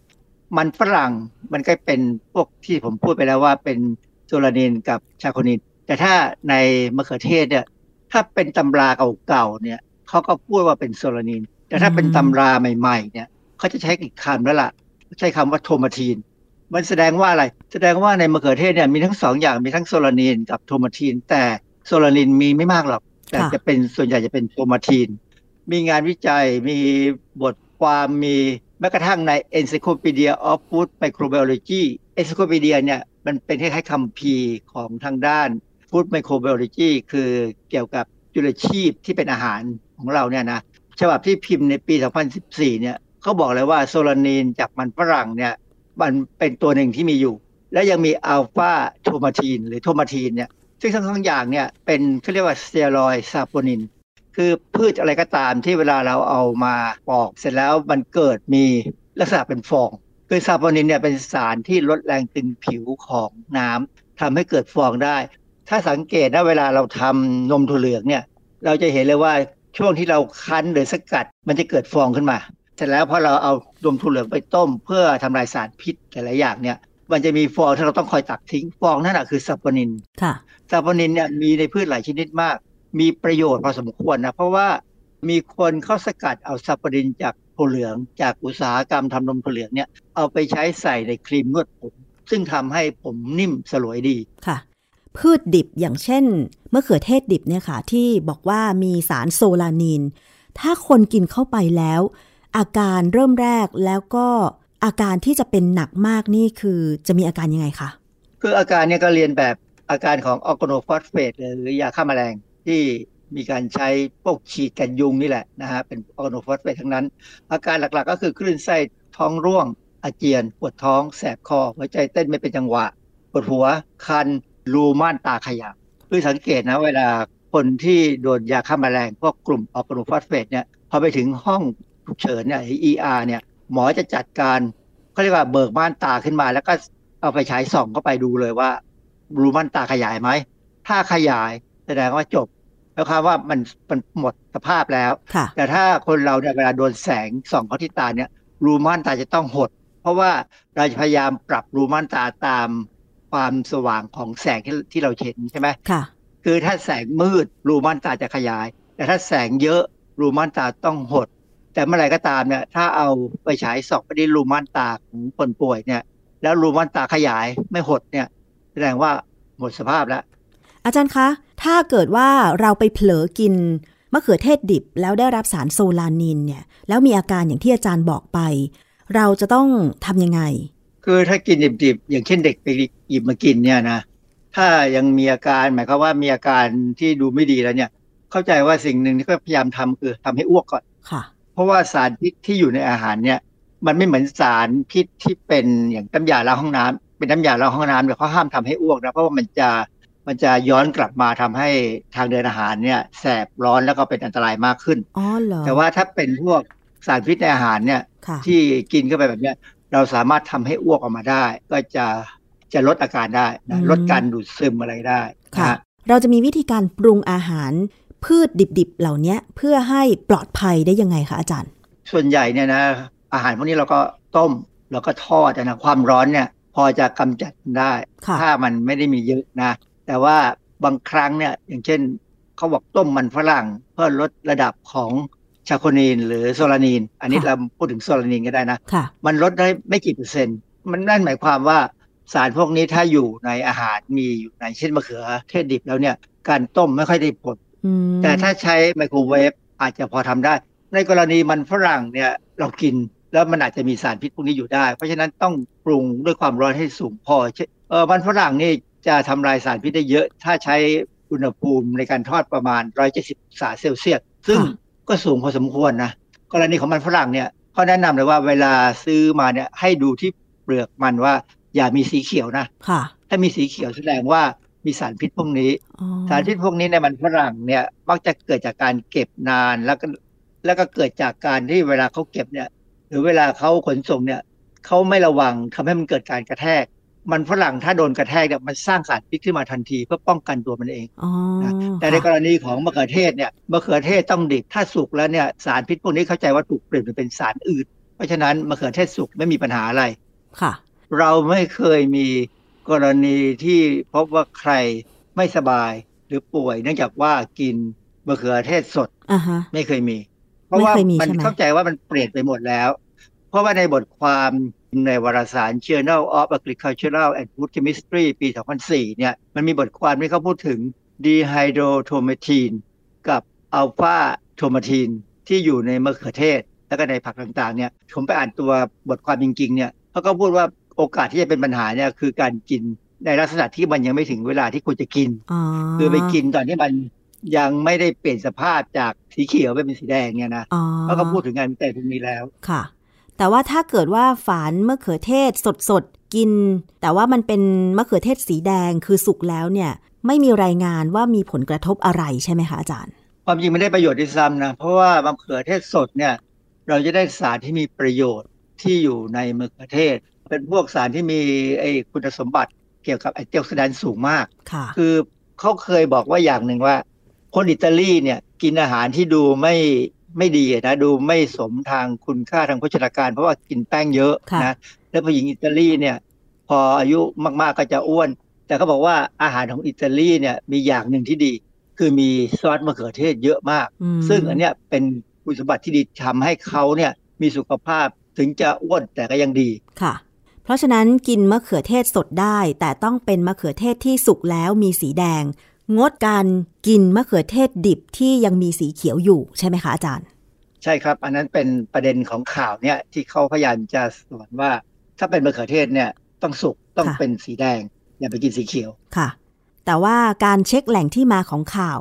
มันฝรั่งมันก็เป็นพวกที่ผมพูดไปแล้วว่าเป็นโซลานินกับชาโคนีนแต่ถ้าในมะเขือเทศเนี่ยถ้าเป็นตำราเก่าๆเนี่ยเขาก็พูดว่าเป็นโซลานินแต่ถ้าเป็นตำราใหม่ๆเนี่ยเขาจะใช้อีกคำแล้วล่ะใช้คำว่าโทมาทีนมันแสดงว่าอะไรแสดงว่าในมะเขือเทศเนี่ยมีทั้งสองอย่างมีทั้งโซลานินกับโทมาทีนแต่โซลานินมีไม่มากหรอกแต่จะเป็นส่วนใหญ่จะเป็นโทมาทีนมีงานวิจัยมีบทความมีแม้กระทั่งใน Encyclopedia of Food Microbiology Encyclopedia เนี่ย มันเป็นคล้ายๆคัมภีร์ของทางด้านฟู้ดไมโครไบโอโลจีคือเกี่ยวกับจุลชีพที่เป็นอาหารของเราเนี่ยนะฉบับที่พิมพ์ในปีสองพันสิบสี่เนี่ยเขาบอกเลยว่าโซลานีนจากมันฝรั่งเนี่ยมันเป็นตัวหนึ่งที่มีอยู่และยังมีอัลฟาโทมาทีนหรือโทมาทีนเนี่ยซึ่งทั้งสองอย่างเนี่ยเป็นเขาเรียกว่าสเตียรอยด์ซาโพนินคือพืชอะไรก็ตามที่เวลาเราเอามาปอกเสร็จแล้วมันเกิดมีลักษณะเป็นฟองคือซาโพนินเนี่ยเป็นสารที่ลดแรงตึงผิวของน้ำทำให้เกิดฟองได้ถ้าสังเกตนะเวลาเราทำนมถั่วเหลืองเนี่ยเราจะเห็นเลยว่าช่วงที่เราคั้นหรือสกัดมันจะเกิดฟองขึ้นมาเสร็จแล้วพอเราเอานมถั่วเหลืองไปต้มเพื่อทำลายสารพิษหลายๆอย่างเนี่ยมันจะมีฟองที่เราต้องคอยตักทิ้งฟองนั่นแหะคือซาโพนินค่ะซาโพนินเนี่ยมีในพืชหลายชนิดมากมีประโยชน์พอสมควรนะเพราะว่ามีคนเขาสกัดเอาซาโพนินจากถั่วเหลืองจากอุตสาหกรรมทำนมถั่วเหลืองเนี่ยเอาไปใช้ใส่ในครีมนวดผมซึ่งทำให้ผมนิ่มสลวยดีค่ะพืชดิบอย่างเช่นมะเขือเทศดิบเนี่ยค่ะที่บอกว่ามีสารโซลานีนถ้าคนกินเข้าไปแล้วอาการเริ่มแรกแล้วก็อาการที่จะเป็นหนักมากนี่คือจะมีอาการยังไงคะคืออาการเนี่ยก็เรียนแบบอาการของออร์แกโนฟอสเฟตหรือยาฆ่าแมลงที่มีการใช้พวกฉีดกันยุงนี่แหละนะฮะเป็นออร์แกโนฟอสเฟตทั้งนั้นอาการหลักๆก็คือคลื่นไส้ท้องร่วงอาเจียนปวดท้องแสบคอหัวใจเต้นไม่เป็นจังหวะปวดหัวคันรูม่านตาขยับคือสังเกตนะเวลาคนที่โดนยาฆ่าแมลงพวกกลุ่มออร์แกโนฟอสเฟตเนี่ยพอไปถึงห้องฉุกเฉินเนี่ย อี อาร์ เนี่ยหมอจะจัดการเขาเรียกว่าเบิกม่านตาขึ้นมาแล้วก็เอาไฟฉายส่องเข้าไปดูเลยว่ารูม่านตาขยายไหมถ้าขยายแสดงว่าจบแล้วครับว่ามันมันหมดสภาพแล้วแต่ถ้าคนเราเนี่ยเวลาโดนแสงส่องเข้าที่ตาเนี่ยรูม่านตาจะต้องหดเพราะว่าเราจะพยายามปรับรูม่านตาตามความสว่างของแสงที่ที่เราเห็นใช่ไหมค่ะคือถ้าแสงมืดรูม่านตาจะขยายแต่ถ้าแสงเยอะรูม่านตาต้องหดแต่เมื่อไรก็ตามเนี่ยถ้าเอาไปฉายส่องไปที่รูม่านตาของคนป่วยเนี่ยแล้วรูม่านตาขยายไม่หดเนี่ยแสดงว่าหมดสภาพแล้วอาจารย์คะถ้าเกิดว่าเราไปเผลอกินมะเขือเทศดิบแล้วได้รับสารโซลานีนเนี่ยแล้วมีอาการอย่างที่อาจารย์บอกไปเราจะต้องทำยังไงคือถ้ากินดิบๆอย่างเช่นเด็กไปหยิบมากินเนี่ยนะถ้ายังมีอาการหมายความว่ามีอาการที่ดูไม่ดีแล้วเนี่ยเข้าใจว่าสิ่งหนึ่งที่ก็พยายามทำคือทำให้อ้วกก่อนค่ะเพราะว่าสารพิษที่อยู่ในอาหารเนี่ยมันไม่เหมือนสารพิษที่เป็นอย่างน้ำยาล้างห้องน้ำเป็นน้ำยาล้างห้องน้ำเนี่ยเขาห้ามทำให้อ้วกนะเพราะว่ามันจะมันจะย้อนกลับมาทำให้ทางเดินอาหารเนี่ยแสบร้อนแล้วก็เป็นอันตรายมากขึ้นอ๋อเหรอแต่ว่าถ้าเป็นพวกสารพิษในอาหารเนี่ยที่กินเข้าไปแบบเนี้ยเราสามารถทำให้อ้วกออกมาได้ก็จะจะลดอาการได้นะลดการดูดซึมอะไรได้ค่ะเราจะมีวิธีการปรุงอาหารพืชดิบๆเหล่านี้เพื่อให้ปลอดภัยได้ยังไงคะอาจารย์ส่วนใหญ่เนี่ยนะอาหารพวกนี้เราก็ต้มแล้วก็ทอดนะความร้อนเนี่ยพอจะกำจัดได้ถ้ามันไม่ได้มีเยอะนะแต่ว่าบางครั้งเนี่ยอย่างเช่นเขาบอกต้มมันฝรั่งเพื่อลดระดับของชาโคนีนหรือโซลานีนอันนี้เราพูดถึงโซลานีนก็ได้นะมันลดได้ไม่กี่เปอร์เซ็นต์มันนั่นหมายความว่าสารพวกนี้ถ้าอยู่ในอาหารมีอยู่ในเช่นมะเขือเทศดิบแล้วเนี่ยการต้มไม่ค่อยได้ผลแต่ถ้าใช้ไมโครเวฟอาจจะพอทำได้ในกรณีมันฝรั่งเนี่ยเรากินแล้วมันอาจจะมีสารพิษพวกนี้อยู่ได้เพราะฉะนั้นต้องปรุงด้วยความร้อนให้สูงพอเออมันฝรั่งนี่จะทำลายสารพิษได้เยอะถ้าใช้อุณหภูมิในการทอดประมาณหนึ่งร้อยเจ็ดสิบองศาเซลเซียสซึ่งก็สูงพอสมควรนะกรณีของมันฝรั่งเนี่ยเขาแนะนำเลยว่าเวลาซื้อมาเนี่ยให้ดูที่เปลือกมันว่าอย่ามีสีเขียวนะถ้ามีสีเขียวแสดงว่ามีสารพิษพวกนี้สารพิษพวกนี้ในมันฝรั่งเนี่ยมักจะเกิดจากการเก็บนานแล้วก็แล้วก็เกิดจากการที่เวลาเขาเก็บเนี่ยหรือเวลาเขาขนส่งเนี่ยเขาไม่ระวังทำให้มันเกิดการกระแทกมันฝรั่งถ้าโดนกระแทกเนี่ยมันสร้างสารพิษขึ้นมาทันทีเพื่อป้องกันตัวมันเองนะแต่ในกรณีของมะเขือเทศเนี่ยมะเขือเทศต้องดิบถ้าสุกแล้วเนี่ยสารพิษพวกนี้เข้าใจว่าถูกเปลี่ยนเป็นสารอื่นเพราะฉะนั้นมะเขือเทศสุกไม่มีปัญหาอะไรค่ะเราไม่เคยมีกรณีที่พบว่าใครไม่สบายหรือป่วยเนื่องจากว่ากินมะเขือเทศสด uh-huh. ไม่เคยมีเพราะว่ามันเข้าใจว่ามันเปลี่ยนไปหมดแล้วเพราะว่าในบทความในวารสาร Journal of Agricultural and Food Chemistry ปีสองพันสี่เนี่ยมันมีบทความที่เขาพูดถึง dihydrotomatine กับ alpha tomatine ที่อยู่ในมะเขือเทศแล้วก็ในผักต่างๆเนี่ยผมไปอ่านตัวบทความจริงๆเนี่ยเขาก็พูดว่าโอกาสที่จะเป็นปัญหาเนี่ยคือการกิน ในลักษณะที่มันยังไม่ถึงเวลาที่ควรจะกินคือไปกินตอนที่มันยังไม่ได้เปลี่ยนสภาพจากสีเขียวไปเป็นสีแดงเนี่ยนะเขาก็พูดถึงงานวิจัยพวกนี้แล้วค่ะแต่ว่าถ้าเกิดว่าฝานมะเขือเทศสดๆกินแต่ว่ามันเป็นมะเขือเทศสีแดงคือสุกแล้วเนี่ยไม่มีรายงานว่ามีผลกระทบอะไรใช่ไหมคะอาจารย์ความจริงไม่ได้ประโยชน์ด้วยซ้ำนะเพราะว่ามะเขือเทศสดเนี่ยเราจะได้สารที่มีประโยชน์ที่อยู่ในมะเขือเทศเป็นพวกสารที่มีไอ้คุณสมบัติเกี่ยวกับแอนตี้ออกซิแดนต์สูงมาก คือเขาเคยบอกว่าอย่างหนึ่งว่าคนอิตาลีเนี่ยกินอาหารที่ดูไม่ไม่ดีนะดูไม่สมทางคุณค่าทางโภชนาการเพราะว่ากินแป้งเยอะนะแล้วผู้หญิงอิตาลีเนี่ยพออายุมากๆก็จะอ้วนแต่เขาบอกว่าอาหารของอิตาลีเนี่ยมีอย่างหนึ่งที่ดีคือมีซอสมะเขือเทศเยอะมากซึ่งอันเนี้ยเป็นคุณสมบัติที่ดีทำให้เขาเนี่ยมีสุขภาพถึงจะอ้วนแต่ก็ยังดีค่ะเพราะฉะนั้นกินมะเขือเทศสดได้แต่ต้องเป็นมะเขือเทศที่สุกแล้วมีสีแดงงดการกินมะเขือเทศดิบที่ยังมีสีเขียวอยู่ใช่ไหมคะอาจารย์ใช่ครับอันนั้นเป็นประเด็นของข่าวเนี่ยที่เขาพยายามจะสอนว่าถ้าเป็นมะเขือเทศเนี่ยต้องสุกต้องเป็นสีแดงอย่าไปกินสีเขียวค่ะแต่ว่าการเช็คแหล่งที่มาของข่าว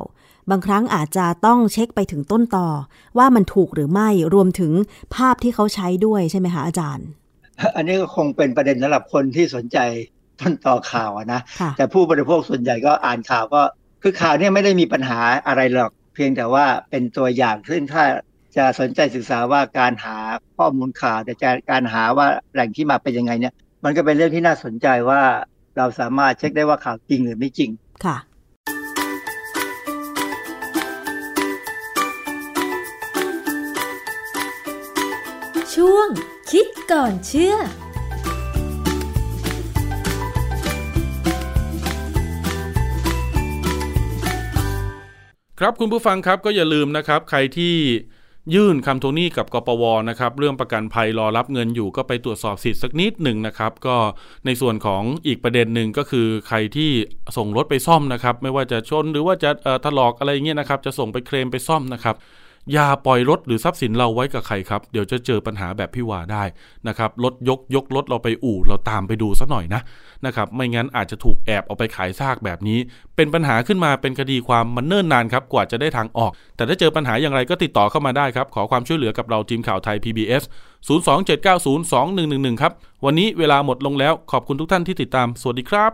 บางครั้งอาจจะต้องเช็คไปถึงต้นตอว่ามันถูกหรือไม่รวมถึงภาพที่เขาใช้ด้วยใช่ไหมคะอาจารย์อันนี้ก็คงเป็นประเด็นสำหรับคนที่สนใจต้นตอข่าวนะแต่ผู้บริโภคส่วนใหญ่ก็อ่านข่าวก็คือข่าวเนี่ยไม่ได้มีปัญหาอะไรหรอกเพียงแต่ว่าเป็นตัวอย่างซึ่งถ้าจะสนใจศึกษาว่าการหาข้อมูลข่าวแต่การหาว่าแหล่งที่มาเป็นยังไงเนี่ยมันก็เป็นเรื่องที่น่าสนใจว่าเราสามารถเช็คได้ว่าข่าวจริงหรือไม่จริงค่ะช่วงคิดก่อนเชื่อครับคุณผู้ฟังครับก็อย่าลืมนะครับใครที่ยื่นคำทวงหนี้กับกปว.นะครับเรื่องประกันภัยรอรับเงินอยู่ก็ไปตรวจสอบสิทธิ์สักนิดหนึ่งนะครับก็ในส่วนของอีกประเด็นหนึ่งก็คือใครที่ส่งรถไปซ่อมนะครับไม่ว่าจะชนหรือว่าจะถลอกอะไรเงี้ยนะครับจะส่งไปเคลมไปซ่อมนะครับอย่าปล่อยรถหรือทรัพย์สินเราไว้กับใครครับเดี๋ยวจะเจอปัญหาแบบพี่วาได้นะครับรถยกยกรถเราไปอู่เราตามไปดูซะหน่อยนะนะครับไม่งั้นอาจจะถูกแอบเอาไปขายซากแบบนี้เป็นปัญหาขึ้นมาเป็นคดีความมันเนิ่นนานครับกว่าจะได้ทางออกแต่ถ้าเจอปัญหาอย่างไรก็ติดต่อเข้ามาได้ครับขอความช่วยเหลือกับเราทีมข่าวไทย พี บี เอส ศูนย์ สอง เจ็ด เก้า ศูนย์ สอง หนึ่ง หนึ่ง หนึ่งครับวันนี้เวลาหมดลงแล้วขอบคุณทุกท่านที่ติดตามสวัสดีครับ